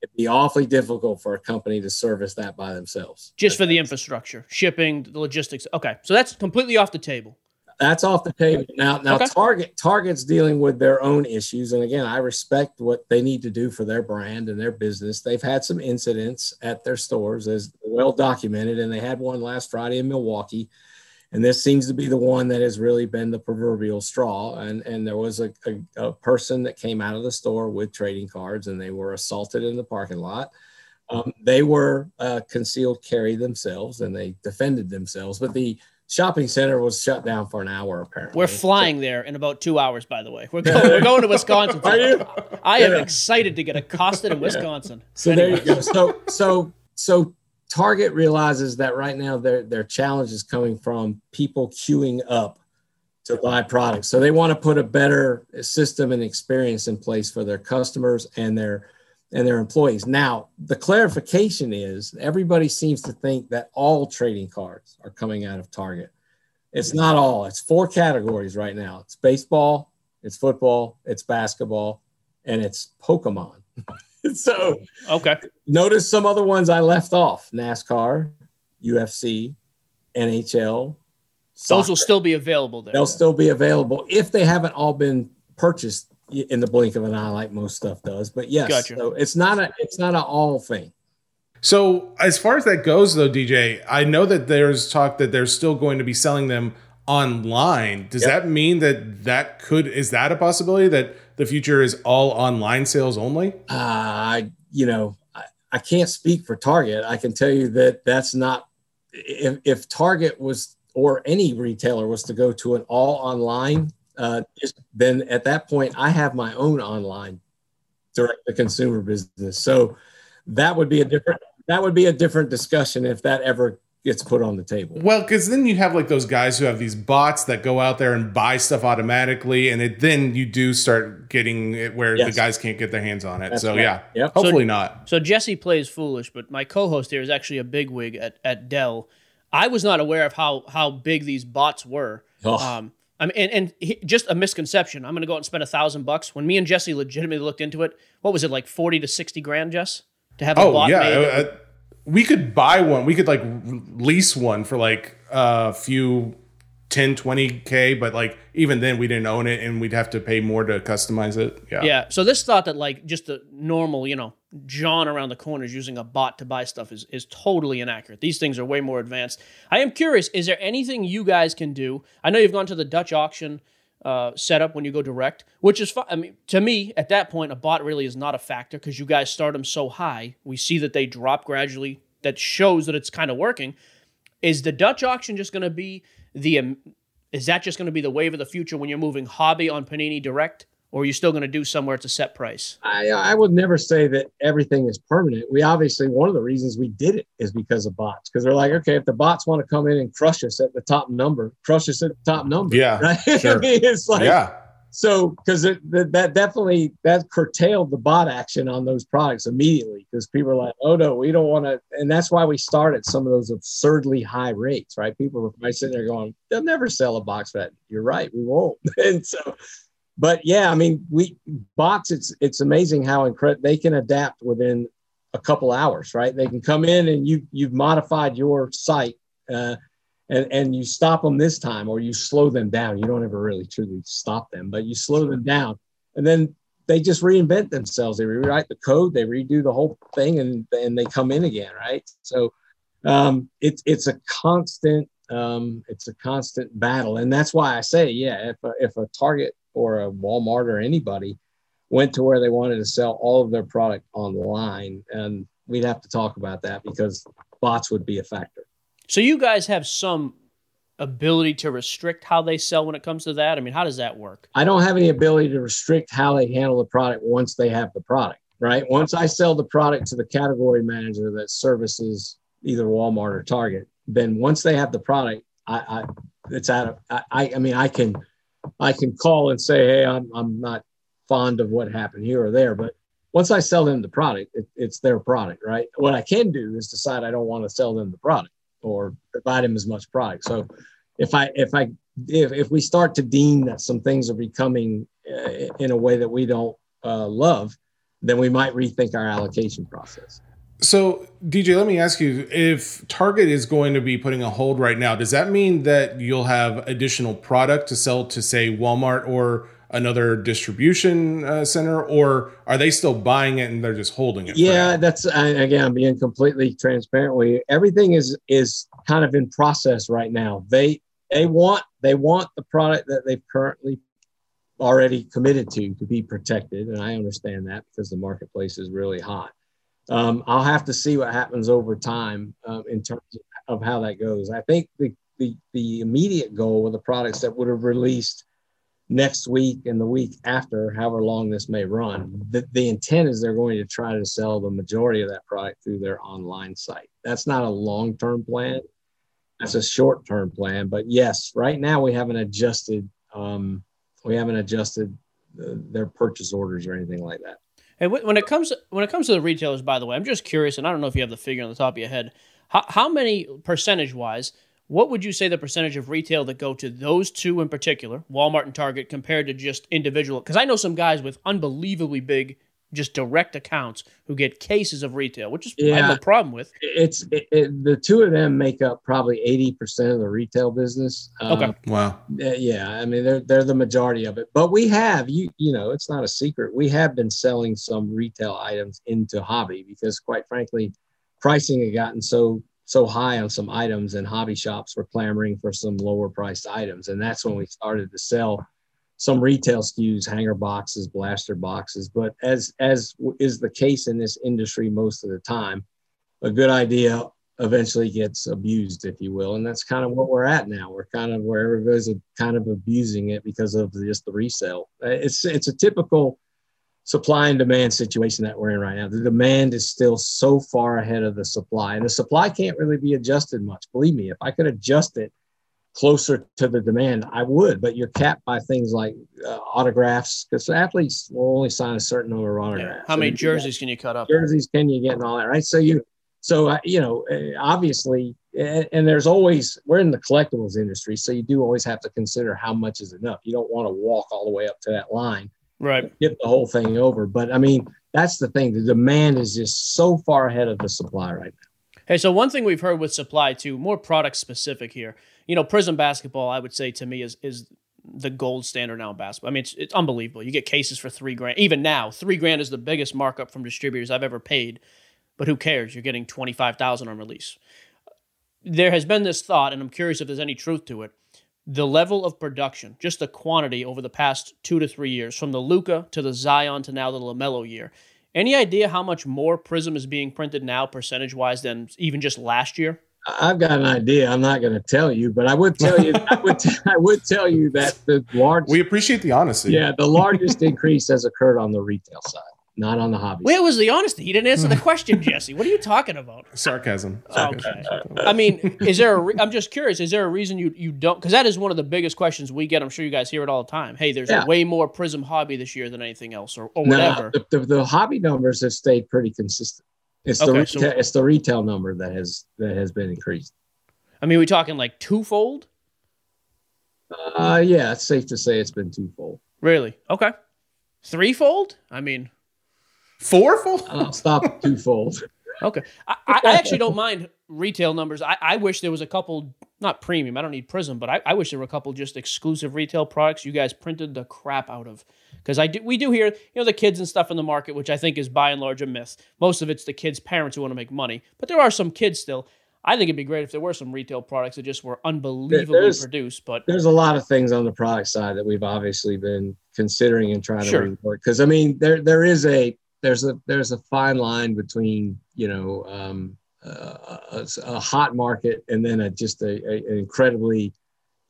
it'd be awfully difficult for a company to service that by themselves. Just for the infrastructure, shipping, the logistics. Okay, so that's completely off the table. That's off the table. Now, now okay. Target Target's dealing with their own issues. And again, I respect what they need to do for their brand and their business. They've had some incidents at their stores, as well documented, and they had one last Friday in Milwaukee. And this seems to be the one that has really been the proverbial straw. And, and there was a, a, a person that came out of the store with trading cards, and they were assaulted in the parking lot. Um, they were uh, concealed carry themselves, and they defended themselves. But the shopping center was shut down for an hour, apparently. We're flying so, there in about two hours, by the way. We're going, we're going to Wisconsin. Are you? I am yeah. excited to get accosted in Wisconsin. Yeah. So anyway. There you go. So, so, so. Target realizes that right now their their challenge is coming from people queuing up to buy products. So they want to put a better system and experience in place for their customers and their and their employees. Now, the clarification is everybody seems to think that all trading cards are coming out of Target. It's not all. It's four categories right now. It's baseball, it's football, it's basketball, and it's Pokemon. So, okay. Notice some other ones I left off: NASCAR, U F C, N H L. Soccer. Those will still be available there. They'll still be available if they haven't all been purchased in the blink of an eye, like most stuff does. But yes, gotcha. So it's not a it's not an all thing. So as far as that goes, though, D J, I know that there's talk that they're still going to be selling them online. Does yep. that mean that that could is that a possibility that the future is all online sales only? Uh, I, you know, I, I can't speak for Target. I can tell you that that's not, if, if Target was, or any retailer was to go to an all online, uh, then at that point, I have my own online direct to consumer business. So that would be a different, that would be a different discussion if that ever gets put on the table. Well, because then you have like those guys who have these bots that go out there and buy stuff automatically, and it, then you do start getting it where yes. the guys can't get their hands on it. That's so right. yeah, yep. hopefully so, not. So Jesse plays foolish, but my co-host here is actually a bigwig at, at Dell. I was not aware of how how big these bots were. Oh. Um, I mean, and, and he, just a misconception. I'm going to go out and spend a thousand bucks. When me and Jesse legitimately looked into it, what was it, like forty to sixty grand, Jess, to have a oh, bot yeah, made? I, I, We could buy one. We could like lease one for like a few ten, twenty K. But like even then we didn't own it and we'd have to pay more to customize it. Yeah. Yeah. So this thought that like just the normal, you know, John around the corner is using a bot to buy stuff is, is totally inaccurate. These things are way more advanced. I am curious, is there anything you guys can do? I know you've gone to the Dutch auction uh, setup when you go direct, which is fun. I mean, to me, at that point, a bot really is not a factor because you guys start them so high. We see that they drop gradually. That shows that it's kind of working. Is the Dutch auction just going to be the, um, is that just going to be the wave of the future when you're moving hobby on Panini Direct? Or are you still going to do somewhere it's a set price? I, I would never say that everything is permanent. We obviously, one of the reasons we did it is because of bots. Because they're like, okay, if the bots want to come in and crush us at the top number, crush us at the top number. Yeah, right? Sure. I mean, it's like, yeah. So, because that definitely, that curtailed the bot action on those products immediately, because people are like, oh, no, we don't want to. And that's why we start at some of those absurdly high rates, right? People were probably sitting there going, they'll never sell a box for that. You're right, we won't. And so, but yeah, I mean, we bots, it's, it's amazing how incredible they can adapt within a couple hours, right? They can come in and you, you've modified your site, uh, And, and you stop them this time, or you slow them down. You don't ever really truly stop them, but you slow them down. And then they just reinvent themselves. They rewrite the code. They redo the whole thing, and, and they come in again, right? So um, it, it's a constant um, it's a constant battle. And that's why I say, yeah, if a, if a Target or a Walmart or anybody went to where they wanted to sell all of their product online, and we'd have to talk about that, because bots would be a factor. So you guys have some ability to restrict how they sell when it comes to that? I mean, how does that work? I don't have any ability to restrict how they handle the product once they have the product, right? Once I sell the product to the category manager that services either Walmart or Target, then once they have the product, I, I it's out of, I, I mean, I can, I can call and say, hey, I'm, I'm not fond of what happened here or there, but once I sell them the product, it, it's their product, right? What I can do is decide I don't want to sell them the product, or provide him as much product. So if I, if I, if, if we start to deem that some things are becoming uh, in a way that we don't uh, love, then we might rethink our allocation process. So D J, let me ask you, if Target is going to be putting a hold right now, does that mean that you'll have additional product to sell to, say, Walmart or another distribution uh, center, or are they still buying it and they're just holding it? Yeah, that's, I, again, I'm being completely transparent with you. Everything is, is kind of in process right now. They, they want, they want the product that they've currently already committed to, to be protected. And I understand that, because the marketplace is really hot. Um, I'll have to see what happens over time uh, in terms of how that goes. I think the, the, the immediate goal with the products that would have released next week and the week after, however long this may run, the, the intent is they're going to try to sell the majority of that product through their online site. That's not a long-term plan. That's a short-term plan. But yes, right now we haven't adjusted. Um, we haven't adjusted the, their purchase orders or anything like that. And when it comes to, when it comes to the retailers, by the way, I'm just curious, and I don't know if you have the figure on the top of your head. How, how many percentage-wise? What would you say the percentage of retail that go to those two in particular, Walmart and Target, compared to just individual? Because I know some guys with unbelievably big, just direct accounts who get cases of retail, which is yeah, I have no problem with. It's it, it, the two of them make up probably eighty percent of the retail business. Okay, um, wow. Yeah, I mean they're they're the majority of it. But we have you you know it's not a secret. We have been selling some retail items into hobby, because quite frankly, pricing had gotten so. so high on some items, and hobby shops were clamoring for some lower priced items. And that's when we started to sell some retail S K Us, hanger boxes, blaster boxes. But as, as is the case in this industry, most of the time, a good idea eventually gets abused, if you will. And that's kind of what we're at now. We're kind of where everybody's kind of abusing it because of just the resale. It's, it's a typical supply and demand situation that we're in right now. The demand is still so far ahead of the supply, and the supply can't really be adjusted much. Believe me, if I could adjust it closer to the demand, I would, but you're capped by things like uh, autographs, because athletes will only sign a certain number of autographs. Yeah. How many jerseys can you cut up? Jerseys can you get and all that, right? So you, so, uh, you know, obviously, and, and there's always, we're in the collectibles industry, so you do always have to consider how much is enough. You don't want to walk all the way up to that line. Right. Get the whole thing over. But I mean, that's the thing. The demand is just so far ahead of the supply right now. Hey, so one thing we've heard with supply too, more product specific here, you know, Prism basketball, I would say to me is, is the gold standard now in basketball. I mean, it's, it's unbelievable. You get cases for three grand, even now, three grand is the biggest markup from distributors I've ever paid, but who cares? You're getting twenty-five thousand on release. There has been this thought, and I'm curious if there's any truth to it. The level of production, just the quantity over the past two to three years, from the Luka to the Zion to now the LaMelo year. Any idea how much more Prism is being printed now percentage-wise than even just last year? I've got an idea. I'm not going to tell you, but I would tell you I would t- I would tell you that the large. We appreciate the honesty. Yeah, the largest increase has occurred on the retail side. Not on the hobby. Where was the honesty? He didn't answer the question, Jesse. What are you talking about? Sarcasm. Sarcasm. Okay. I mean, is there a re I'm just curious, is there a reason you, you don't? Because that is one of the biggest questions we get. I'm sure you guys hear it all the time. Hey, there's yeah. a way more Prism hobby this year than anything else or, or whatever. No, the, the, the hobby numbers have stayed pretty consistent. It's the, okay, so it's the retail number that has, that has been increased. I mean, we're talking like twofold? Uh, yeah, it's safe to say it's been twofold. Really? Okay. Threefold? I mean... Fourfold? Oh, stop twofold. Okay. I, I actually don't mind retail numbers. I, I wish there was a couple, not premium, I don't need Prism, but I, I wish there were a couple just exclusive retail products you guys printed the crap out of. Because I do, we do hear, you know, the kids and stuff in the market, which I think is by and large a myth. Most of it's the kids' parents who want to make money. But there are some kids still. I think it'd be great if there were some retail products that just were unbelievably there's, produced. But there's a lot of things on the product side that we've obviously been considering and trying sure. to report. Because, I mean, there there is a... There's a there's a fine line between, you know, um, uh, a, a hot market and then a, just a, a, an incredibly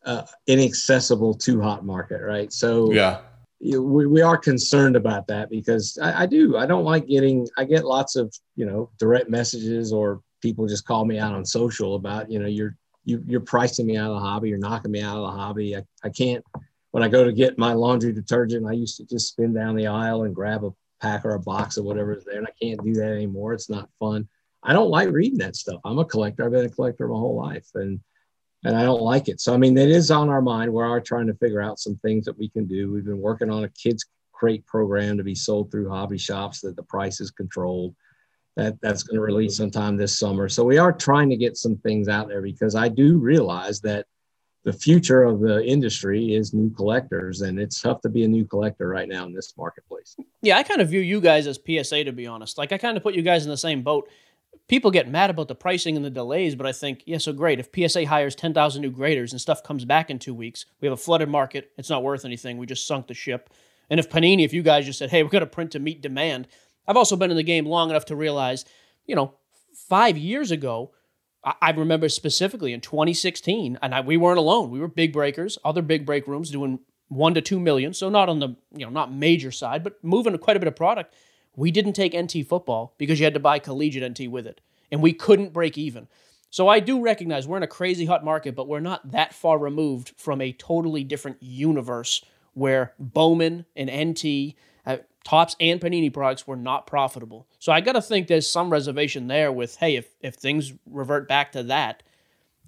uh, inaccessible to hot market, right? So yeah, you, we, we are concerned about that because I, I do. I don't like getting – I get lots of, you know, direct messages or people just call me out on social about, you know, you're, you, you're pricing me out of the hobby. You're knocking me out of the hobby. I, I can't – when I go to get my laundry detergent, I used to just spin down the aisle and grab a – pack or a box or whatever is there, and I can't do that anymore. It's not fun. I don't like reading that stuff. I'm a collector. I've been a collector my whole life, and and I don't like it. So, I mean, it is on our mind. We are trying to figure out some things that we can do. We've been working on a kids crate program to be sold through hobby shops that the price is controlled. That that's going to release sometime this summer. So we are trying to get some things out there because I do realize that the future of the industry is new collectors, and it's tough to be a new collector right now in this marketplace. Yeah, I kind of view you guys as P S A, to be honest. Like, I kind of put you guys in the same boat. People get mad about the pricing and the delays, but I think, yeah, so great. If P S A hires ten thousand new graders and stuff comes back in two weeks, we have a flooded market. It's not worth anything. We just sunk the ship. And if Panini, if you guys just said, hey, we're going to print to meet demand. I've also been in the game long enough to realize, you know, five years ago, I remember specifically in twenty sixteen, and I, we weren't alone. We were big breakers, other big break rooms doing one to two million. So not on the, you know, not major side, but moving quite a bit of product. We didn't take N T football because you had to buy collegiate N T with it, and we couldn't break even. So I do recognize we're in a crazy hot market, but we're not that far removed from a totally different universe where Bowman and N T, uh, Topps and Panini products were not profitable. So I got to think there's some reservation there with, hey, if, if things revert back to that,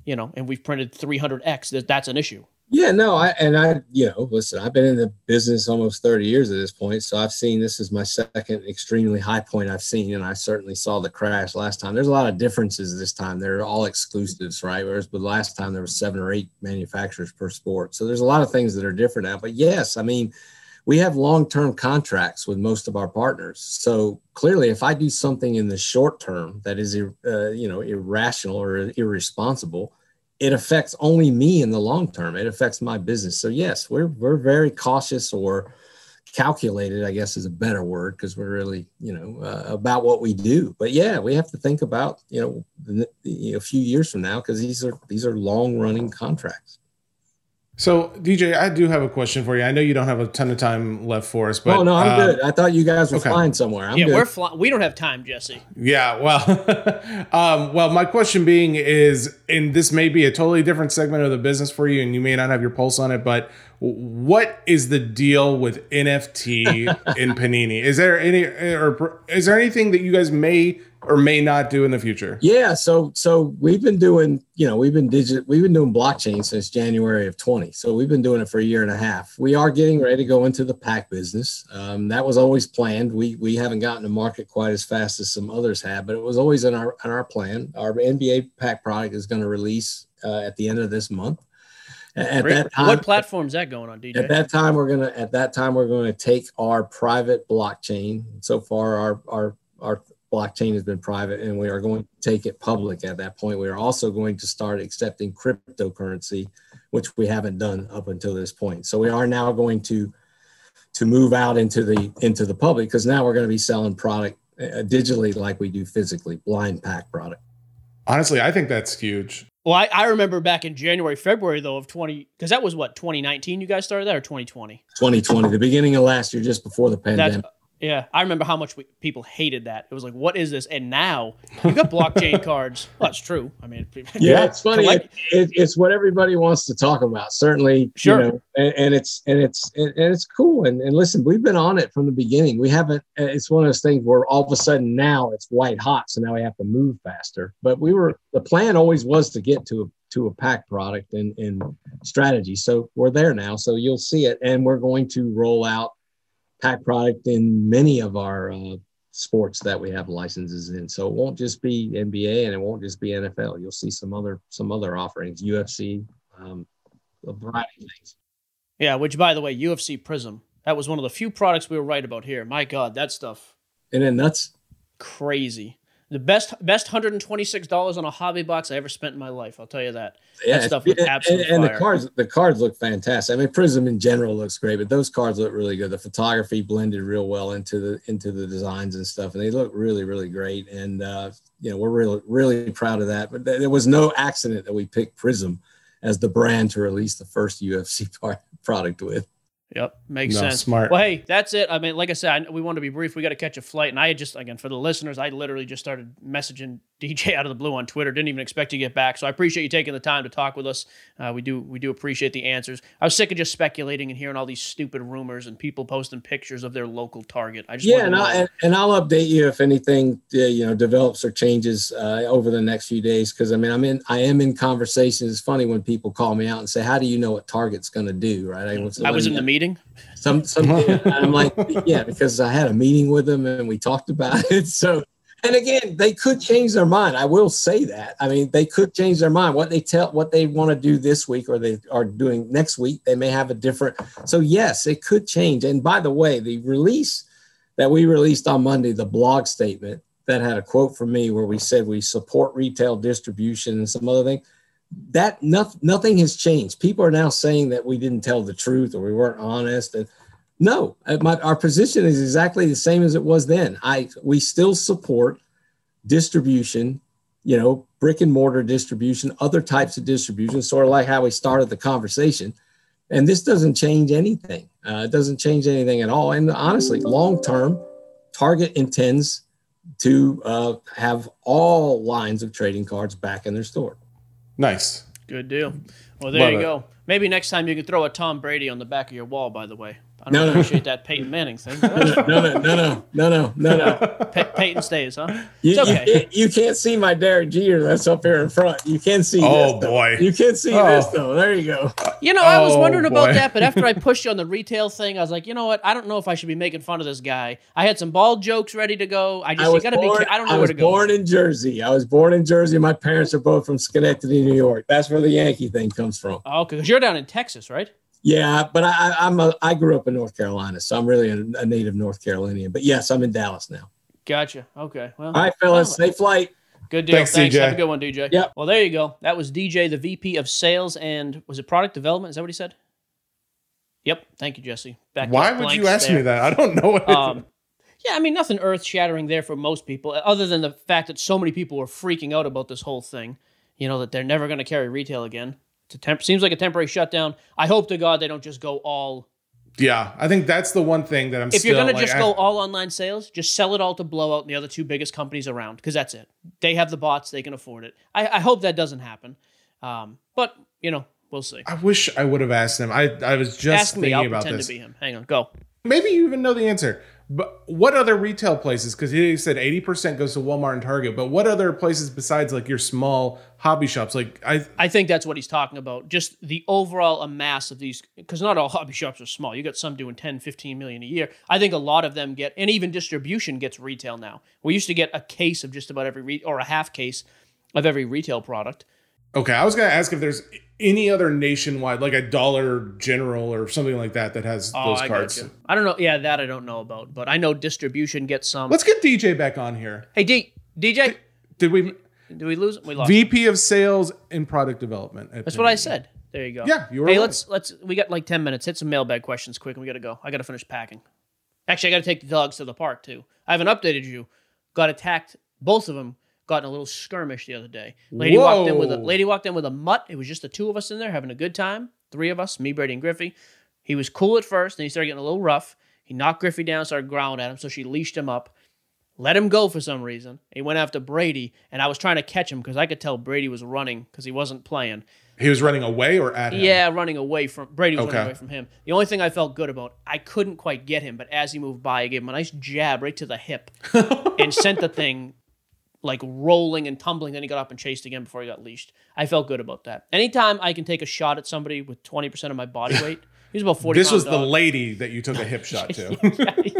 you know, and we've printed three hundred X, that, that's an issue. Yeah, no, I and I, you know, listen, I've been in the business almost thirty years at this point, so I've seen this is my second extremely high point I've seen, and I certainly saw the crash last time. There's a lot of differences this time. They're all exclusives, right? Whereas but last time there were seven or eight manufacturers per sport. So there's a lot of things that are different now. But yes, I mean, we have long-term contracts with most of our partners. So clearly, if I do something in the short term that is, uh, you know, irrational or irresponsible, it affects only me in the long term. It affects my business. So yes, we're we're very cautious or calculated, I guess is a better word, because we're really, you know, uh, about what we do. But yeah, we have to think about, you know, the, the, a few years from now, because these are these are long-running contracts. So, D J, I do have a question for you. I know you don't have a ton of time left for us, but oh no, I'm uh, good. I thought you guys were okay. flying somewhere. I'm yeah, good. we're flying. We don't have time, Jesse. Yeah, well, um, well, my question being is, and this may be a totally different segment of the business for you, and you may not have your pulse on it, but what is the deal with N F T in Panini? Is there any, or is there anything that you guys may or may not do in the future? Yeah. So, so we've been doing, you know, we've been digit, we've been doing blockchain since January of twenty. So we've been doing it for a year and a half. We are getting ready to go into the pack business. Um, that was always planned. We, we haven't gotten to market quite as fast as some others have, but it was always in our, in our plan. Our N B A pack product is going to release uh, at the end of this month. At Great. that time, what platform is that going on, D J? At that time, we're gonna at that time we're going to take our private blockchain. So far, our our our blockchain has been private, and we are going to take it public. At that point, we are also going to start accepting cryptocurrency, which we haven't done up until this point. So we are now going to to move out into the into the public, because now we're going to be selling product digitally like we do physically, blind pack product. Honestly, I think that's huge. Well, I, I remember back in January, February, though, of twenty, because that was what, twenty nineteen you guys started that, or twenty twenty? twenty twenty, the beginning of last year, just before the pandemic. That's, Yeah, I remember how much we, people hated that. It was like, what is this? And now you got blockchain cards. Well, that's true. I mean, it, yeah, it's funny. It, it, it's what everybody wants to talk about. Certainly, sure. You know, and, and it's and it's and, and it's cool. And, and listen, we've been on it from the beginning. We haven't. It's one of those things where all of a sudden now it's white hot, so now we have to move faster. But we were the plan always was to get to a to a pack product and and strategy. So we're there now. So you'll see it, and we're going to roll out pack product in many of our uh, sports that we have licenses in. So it won't just be N B A and it won't just be N F L. You'll see some other, some other offerings, U F C, um, a variety of things. Yeah. Which by the way, U F C Prism, that was one of the few products we were right about here. My God, that stuff. And then that's crazy. The best, best one hundred twenty-six dollars on a hobby box I ever spent in my life. I'll tell you that. Yeah, that stuff was absolutely fire. And the cards, the cards look fantastic. I mean, Prism in general looks great, but those cards look really good. The photography blended real well into the into the designs and stuff, and they look really, really great. And uh, you know, we're really, really proud of that. But th- there was no accident that we picked Prism as the brand to release the first U F C par- product with. Yep. Makes no, sense. Smart. Well, hey, that's it. I mean, like I said, I, we want to be brief. We got to catch a flight. And I just, again, for the listeners, I literally just started messaging D J out of the blue on Twitter. Didn't even expect to get back. So I appreciate you taking the time to talk with us. Uh, we do, we do appreciate the answers. I was sick of just speculating and hearing all these stupid rumors and people posting pictures of their local Target. I just yeah, and, I, and I'll update you if anything, you know, develops or changes uh, over the next few days. Cause I mean, I'm in, I am in conversations. It's funny when people call me out and say, how do you know what Target's going to do? Right. I, what's, I was in the meeting. Some, some, I'm like, yeah, because I had a meeting with them and we talked about it. So, and again, they could change their mind. I will say that. I mean, they could change their mind. What they tell, what they want to do this week, or they are doing next week, they may have a different. So yes, it could change. And by the way, the release that we released on Monday, the blog statement that had a quote from me where we said we support retail distribution and some other thing. That no, nothing has changed. People are now saying that we didn't tell the truth or we weren't honest. And no, my, our position is exactly the same as it was then. I we still support distribution, you know, brick and mortar distribution, other types of distribution, sort of like how we started the conversation. And this doesn't change anything. Uh, it doesn't change anything at all. And honestly, long term, Target intends to uh, have all lines of trading cards back in their store. Nice. Good deal. Well, there Love you it. Go. Maybe next time you can throw a Tom Brady on the back of your wall, by the way. I don't no, appreciate no. that Peyton Manning thing. No, no, no, no, no, no, no. Pe- Peyton stays, huh? You, it's okay. You, you can't see my Derek Jeter that's up here in front. You can see oh, this, boy. You can see oh. this, though. There you go. You know, I was oh, wondering boy. about that, but after I pushed you on the retail thing, I was like, you know what? I don't know if I should be making fun of this guy. I had some bald jokes ready to go. I just I got to be – I don't know I where to go. I was born in Jersey. I was born in Jersey. My parents are both from Schenectady, New York. That's where the Yankee thing comes from. Oh, okay. Because you're down in Texas, right? Yeah, but I, I'm a, I grew up in North Carolina, so I'm really a, a native North Carolinian. But yes, I'm in Dallas now. Gotcha. Okay. Well, all right, fellas, safe flight. Good deal. Thanks. Thanks. Have a good one, D J. Yep. Well, there you go. That was D J, the V P of Sales and was it Product Development? Is that what he said? Yep. Thank you, Jesse. Back Why would you ask there. me that? I don't know what. Um, yeah, I mean, nothing earth-shattering there for most people, other than the fact that so many people were freaking out about this whole thing. You know that they're never going to carry retail again. It's a temp- seems like a temporary shutdown. I hope to God they don't just go all. Yeah, I think that's the one thing that I'm If still, you're going like, to just I... go all online sales, just sell it all to Blowout and the other two biggest companies around, because that's it. They have the bots. They can afford it. I, I hope that doesn't happen. Um, but, you know, we'll see. I wish I would have asked him. I, I was just Ask thinking me, I'll about pretend this. to be him. Hang on, go. Maybe you even know the answer. But what other retail places? Because he said eighty percent goes to Walmart and Target. But what other places besides like your small hobby shops? Like I, I think that's what he's talking about. Just the overall amass of these, because not all hobby shops are small. You got some doing ten, fifteen million a year. I think a lot of them get, and even distribution gets retail now. We used to get a case of just about every, re- or a half case of every retail product. Okay, I was going to ask if there's any other nationwide, like a Dollar General or something like that, that has oh, those I cards. I don't know. Yeah, that I don't know about, but I know distribution gets some. Let's get D J back on here. Hey, D, DJ. Did, did we Did we lose him? We lost V P him. Of Sales and Product Development. That's Panini. What I said. There you go. Yeah, you were Hey, right. let's, let's, we got like ten minutes. Hit some mailbag questions quick and we got to go. I got to finish packing. Actually, I got to take the dogs to the park too. I haven't updated you. Got attacked, both of them. Got in a little skirmish the other day. Lady Whoa. walked in with a lady walked in with a mutt. It was just the two of us in there having a good time. Three of us, me, Brady, and Griffey. He was cool at first, then he started getting a little rough. He knocked Griffey down, started growling at him, so she leashed him up, let him go for some reason. He went after Brady, and I was trying to catch him because I could tell Brady was running because he wasn't playing. He was running away or at him? Yeah, running away from Brady was okay. running away from him. The only thing I felt good about, I couldn't quite get him, but as he moved by, I gave him a nice jab right to the hip and sent the thing like rolling and tumbling. Then he got up and chased again before he got leashed. I felt good about that. Anytime I can take a shot at somebody with twenty percent of my body weight, he was about forty. This was dog. The lady that you took a hip shot to.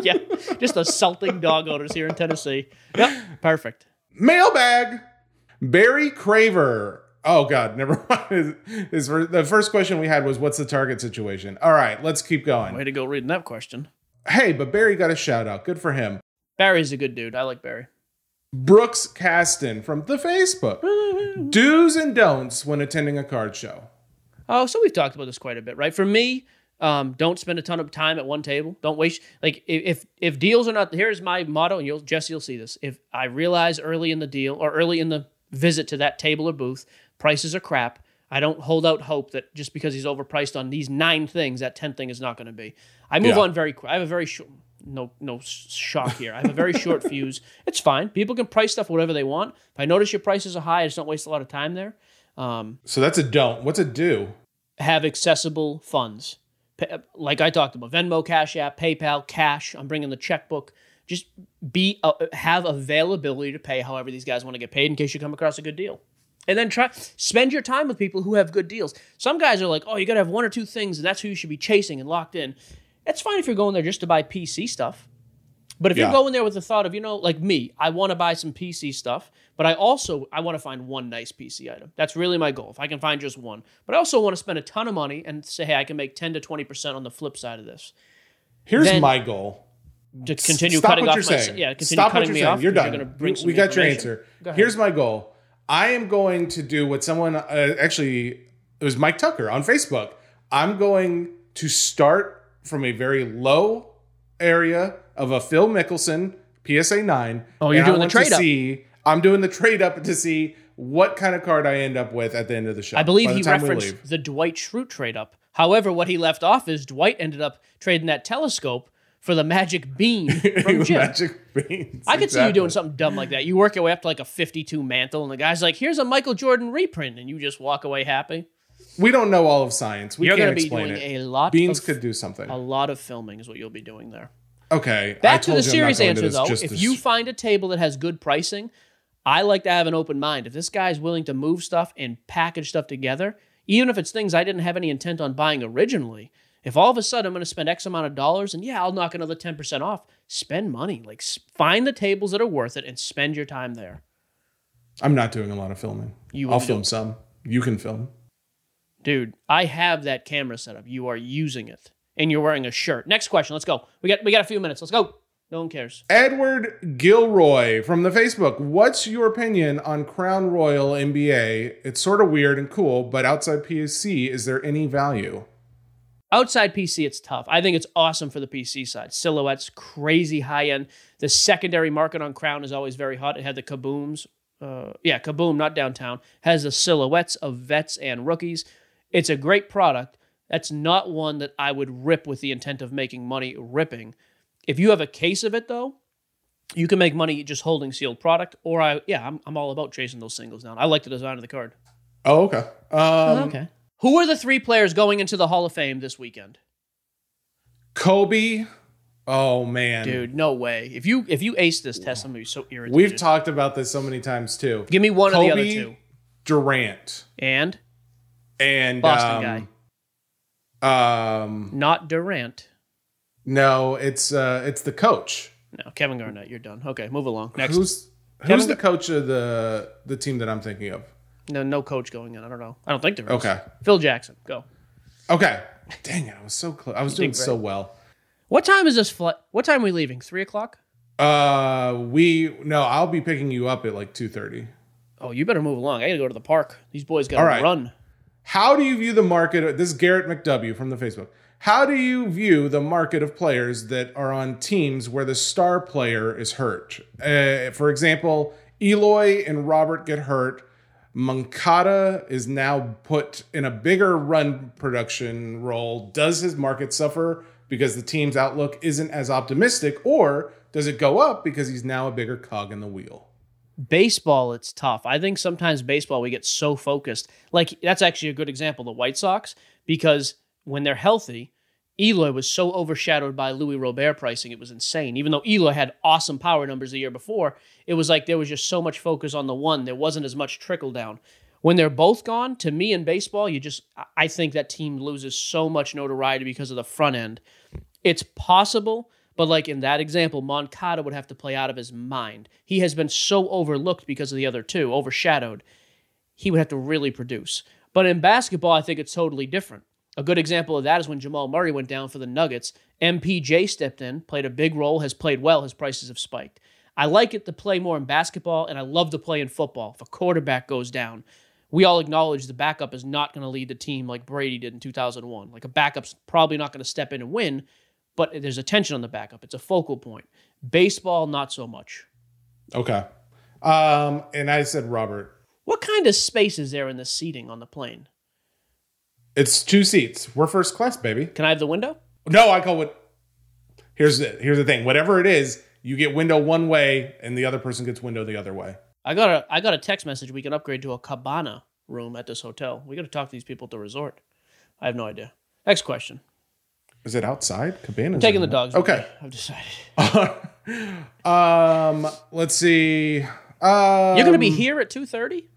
yeah, yeah, just assaulting dog owners here in Tennessee. Yep, perfect. Mailbag. Barry Craver. Oh, God, never mind. His, his, the first question we had was, what's the Target situation? All right, let's keep going. Way to go reading that question. Hey, but Barry got a shout out. Good for him. Barry's a good dude. I like Barry. Brooks Caston from the Facebook. Do's and don'ts when attending a card show. Oh, so we've talked about this quite a bit, right? For me, um, don't spend a ton of time at one table. Don't waste, like, if if deals are not, here's my motto, and you'll, Jesse, you'll see this. If I realize early in the deal or early in the visit to that table or booth, prices are crap, I don't hold out hope that just because he's overpriced on these nine things, that tenth thing is not going to be. I move yeah. on very quick. I have a very short, no, no shock here. I have a very short fuse. It's fine. People can price stuff whatever they want. If I notice your prices are high, I just don't waste a lot of time there. Um, so that's a don't. What's a do? Have accessible funds. Like I talked about, Venmo, Cash App, PayPal, cash. I'm bringing the checkbook. Just be uh, have availability to pay however these guys want to get paid in case you come across a good deal. And then try spend your time with people who have good deals. Some guys are like, oh, you got to have one or two things, and that's who you should be chasing and locked in. That's fine if you're going there just to buy P C stuff. But if yeah. you're going there with the thought of, you know, like me, I want to buy some P C stuff, but I also, I want to find one nice P C item. That's really my goal, if I can find just one. But I also want to spend a ton of money and say, hey, I can make ten to twenty percent on the flip side of this. Here's then, my goal. To continue Stop cutting what off you're my, saying. Yeah, continue Stop cutting what you're me saying. Off. You're done. You're bring we, we got your answer. Go Here's my goal. I am going to do what someone, uh, actually, it was Mike Tucker on Facebook. I'm going to start from a very low area of a Phil Mickelson P S A nine. Oh, you're doing the trade up. See, I'm doing the trade up to see what kind of card I end up with at the end of the show. I believe he referenced the Dwight Schrute trade up. However, what he left off is Dwight ended up trading that telescope for the magic bean from Jim. Magic beans. I could exactly. see you doing something dumb like that. You work your way up to like a fifty-two mantle, and the guy's like, here's a Michael Jordan reprint, and you just walk away happy. We don't know all of science. We You're can't explain it. You're going to be doing it. a lot beans of... Beans could do something. A lot of filming is what you'll be doing there. Okay. Back to the serious answer, though. If you find a table that has good pricing, I like to have an open mind. If this guy's willing to move stuff and package stuff together, even if it's things I didn't have any intent on buying originally, if all of a sudden I'm going to spend X amount of dollars and, yeah, I'll knock another ten percent off, spend money. Like, find the tables that are worth it and spend your time there. I'm not doing a lot of filming. You I'll film some. You can film. Dude, I have that camera set up. You are using it. And you're wearing a shirt. Next question. Let's go. We got we got a few minutes. Let's go. No one cares. Edward Gilroy from the Facebook. What's your opinion on Crown Royal N B A? It's sort of weird and cool, but outside P C, is there any value? Outside P C, it's tough. I think it's awesome for the P C side. Silhouettes, crazy high end. The secondary market on Crown is always very hot. It had the Kabooms. Uh, yeah, Kaboom, not downtown. Has the silhouettes of vets and rookies. It's a great product. That's not one that I would rip with the intent of making money ripping. If you have a case of it, though, you can make money just holding sealed product. Or, I, yeah, I'm, I'm all about chasing those singles down. I like the design of the card. Oh, okay. Um, oh, okay. Who are the three players going into the Hall of Fame this weekend? Kobe. Oh, man. Dude, no way. If you if you ace this test, I'm going to be so irritated. We've talked about this so many times, too. Give me one Kobe, of the other two. Durant. And? And Boston um, guy. Um, not Durant. No, it's uh, it's the coach. No, Kevin Garnett. You're done. Okay, move along. Next, who's who's Kevin the coach of the the team that I'm thinking of? No, no coach going in. I don't know. I don't think there is. Okay, Phil Jackson. Go. Okay. Dang it! I was so close. I was doing so well. What time is this flight? What time are we leaving? Three o'clock. Uh, we no. I'll be picking you up at like two thirty. Oh, you better move along. I gotta go to the park. These boys gotta right. run. How do you view the market? This is Garrett McW from the Facebook. How do you view the market of players that are on teams where the star player is hurt? Uh, for example, Eloy and Robert get hurt. Moncada is now put in a bigger run production role. Does his market suffer because the team's outlook isn't as optimistic, or does it go up because he's now a bigger cog in the wheel? Baseball, it's tough. I think sometimes baseball, we get so focused. Like, that's actually a good example, the White Sox, because when they're healthy, Eloy was so overshadowed by Louis Robert pricing, it was insane. Even though Eloy had awesome power numbers the year before, it was like there was just so much focus on the one. There wasn't as much trickle down. When they're both gone, to me in baseball, you just, I think that team loses so much notoriety because of the front end. It's possible, but like in that example, Moncada would have to play out of his mind. He has been so overlooked because of the other two, overshadowed. He would have to really produce. But in basketball, I think it's totally different. A good example of that is when Jamal Murray went down for the Nuggets. M P J stepped in, played a big role, has played well. His prices have spiked. I like it to play more in basketball, and I love to play in football. If a quarterback goes down, we all acknowledge the backup is not going to lead the team like Brady did in two thousand one. Like, a backup's probably not going to step in and win, but there's attention on the backup. It's a focal point. Baseball, not so much. Okay. Um, and I said Robert. What kind of space is there in the seating on the plane? It's two seats. We're first class, baby. Can I have the window? No, I call it. Here's the, here's the thing. Whatever it is, you get window one way, and the other person gets window the other way. I got a I got a text message. We can upgrade to a cabana room at this hotel. We got to talk to these people at the resort. I have no idea. Next question. Is it outside? Cabana. I'm taking the dogs. Okay, I've decided. um, let's see. Um, You're gonna be here at two thirty.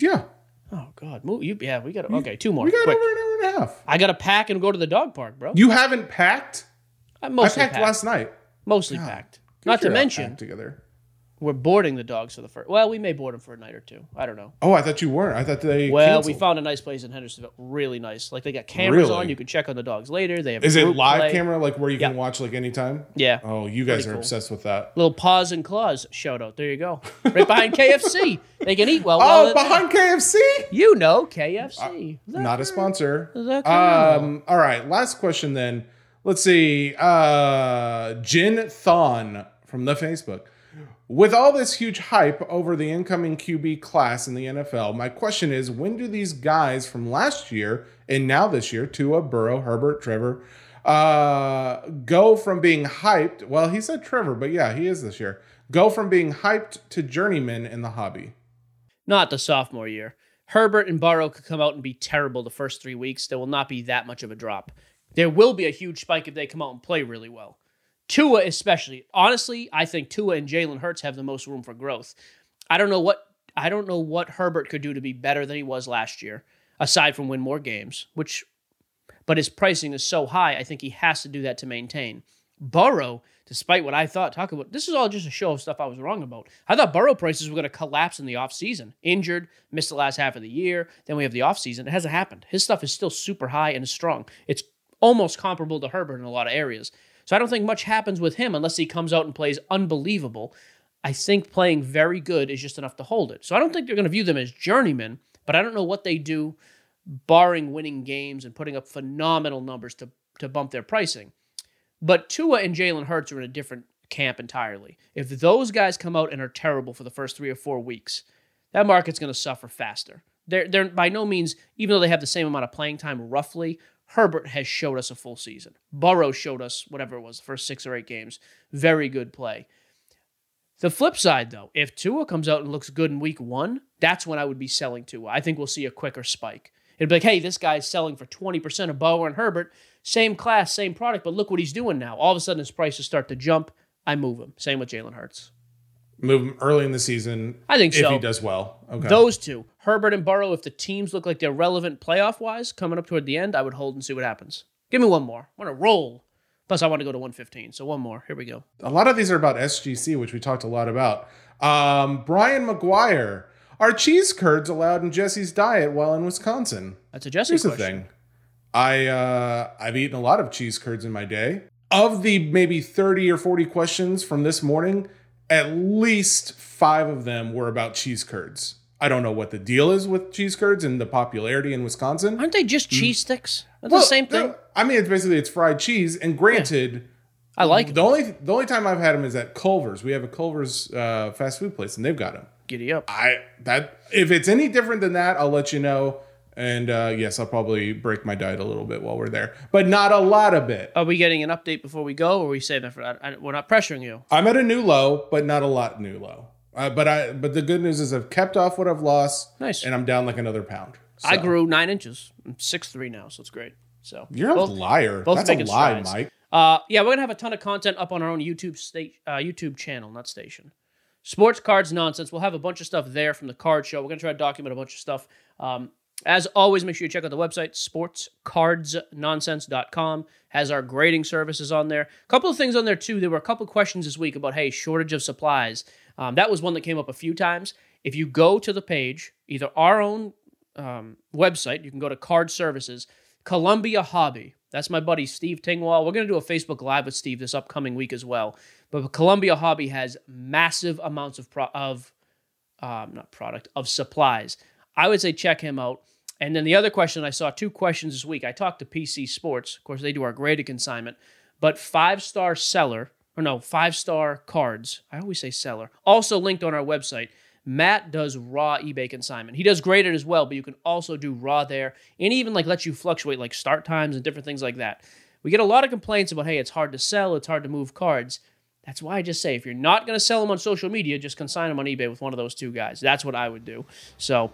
Yeah. Oh, God. Move, you, yeah, we got to... Okay, two more. We got quick. Over an hour and a half. I got to pack and go to the dog park, bro. You haven't packed? I mostly I packed, packed last night. Mostly God, packed. Not to mention, together. We're boarding the dogs for the first... Well, we may board them for a night or two. I don't know. Oh, I thought you weren't. I thought they Well, canceled. We found a nice place in Hendersonville. Really nice. Like, they got cameras really? on. You can check on the dogs later. They have Is it live play. camera, like, where you yeah. can watch, like, anytime? Yeah. Oh, you guys Pretty are cool. obsessed with that. Little Paws and Claws shout out. There you go. Right behind K F C. They can eat well. Oh, behind K F C? You know, K F C. Uh, not a sponsor. Um, all right. Last question, then. Let's see. Uh, Jin Thon from the Facebook. With all this huge hype over the incoming Q B class in the N F L, my question is, when do these guys from last year and now this year, Tua, Burrow, Herbert, Trevor, uh, go from being hyped, well, he said Trevor, but yeah, he is this year, go from being hyped to journeyman in the hobby? Not the sophomore year. Herbert and Burrow could come out and be terrible the first three weeks. There will not be that much of a drop. There will be a huge spike if they come out and play really well. Tua especially. Honestly, I think Tua and Jalen Hurts have the most room for growth. I don't know what I don't know what Herbert could do to be better than he was last year, aside from win more games, which but his pricing is so high, I think he has to do that to maintain. Burrow, despite what I thought, talk about this is all just a show of stuff I was wrong about. I thought Burrow prices were going to collapse in the offseason. Injured, missed the last half of the year, then we have the offseason. It hasn't happened. His stuff is still super high and is strong. It's almost comparable to Herbert in a lot of areas. So I don't think much happens with him unless he comes out and plays unbelievable. I think playing very good is just enough to hold it. So I don't think they're going to view them as journeymen, but I don't know what they do, barring winning games and putting up phenomenal numbers to, to bump their pricing. But Tua and Jalen Hurts are in a different camp entirely. If those guys come out and are terrible for the first three or four weeks, that market's going to suffer faster. They're, they're by no means, even though they have the same amount of playing time roughly, Herbert has showed us a full season. Burrow showed us, whatever it was, the first six or eight games. Very good play. The flip side, though, if Tua comes out and looks good in week one, that's when I would be selling Tua. I think we'll see a quicker spike. It'd be like, hey, this guy's selling for twenty percent of Burrow and Herbert. Same class, same product, but look what he's doing now. All of a sudden, his prices start to jump. I move him. Same with Jalen Hurts. Move him early in the season. I think if so. If he does well. Okay. Those two, Herbert and Burrow, if the teams look like they're relevant playoff-wise, coming up toward the end, I would hold and see what happens. Give me one more. I want to roll. Plus, I want to go to one fifteen. So one more. Here we go. A lot of these are about S G C, which we talked a lot about. Um, Brian McGuire. Are cheese curds allowed in Jesse's diet while in Wisconsin? That's a Jesse Here's question. Here's the thing. I, uh, I've eaten a lot of cheese curds in my day. Of the maybe thirty or forty questions from this morning, at least five of them were about cheese curds. I don't know what the deal is with cheese curds and the popularity in Wisconsin. Aren't they just cheese sticks? That's well, the same thing. I mean, it's basically it's fried cheese. And granted, yeah. I like the them. only the only time I've had them is at Culver's. We have a Culver's uh, fast food place, and they've got them. Giddy up! I that if it's any different than that, I'll let you know. And uh, yes, I'll probably break my diet a little bit while we're there, but not a lot of it. Are we getting an update before we go, or are we saving for that? We're not pressuring you. I'm at a new low, but not a lot new low. Uh, but I. But the good news is I've kept off what I've lost. Nice. And I'm down like another pound. So. I grew nine inches. I'm six three now, so it's great. So you're both, a liar. Both That's a lie, strides. Mike. Uh, yeah, we're gonna have a ton of content up on our own YouTube state, uh, YouTube channel, not station. Sports Cards Nonsense. We'll have a bunch of stuff there from the card show. We're gonna try to document a bunch of stuff. Um, As always, make sure you check out the website, sports cards nonsense dot com. Has our grading services on there. A couple of things on there, too. There were a couple of questions this week about, hey, shortage of supplies. Um, that was one that came up a few times. If you go to the page, either our own um, website, you can go to Card Services, Columbia Hobby. That's my buddy Steve Tingwall. We're going to do a Facebook Live with Steve this upcoming week as well. But Columbia Hobby has massive amounts of, pro- of um, not product, of supplies. I would say check him out. And then the other question, I saw two questions this week. I talked to P C Sports. Of course, they do our graded consignment. But five-star seller, or no, five-star cards. I always say seller. Also linked on our website. Matt does raw eBay consignment. He does graded as well, but you can also do raw there. And even like lets you fluctuate like start times and different things like that. We get a lot of complaints about, hey, it's hard to sell. It's hard to move cards. That's why I just say, if you're not going to sell them on social media, just consign them on eBay with one of those two guys. That's what I would do. So...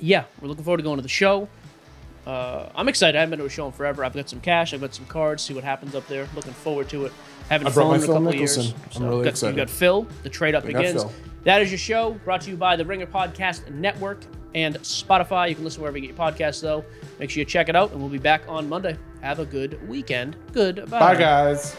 yeah, we're looking forward to going to the show. Uh, I'm excited. I haven't been to a show in forever. I've got some cash. I've got some cards. See what happens up there. Looking forward to it. Haven't flown in a couple of years. I'm really excited. We've got Phil. The trade up begins. That is your show. Brought to you by the Ringer Podcast Network and Spotify. You can listen wherever you get your podcasts, though. Make sure you check it out, and we'll be back on Monday. Have a good weekend. Goodbye. Bye, guys.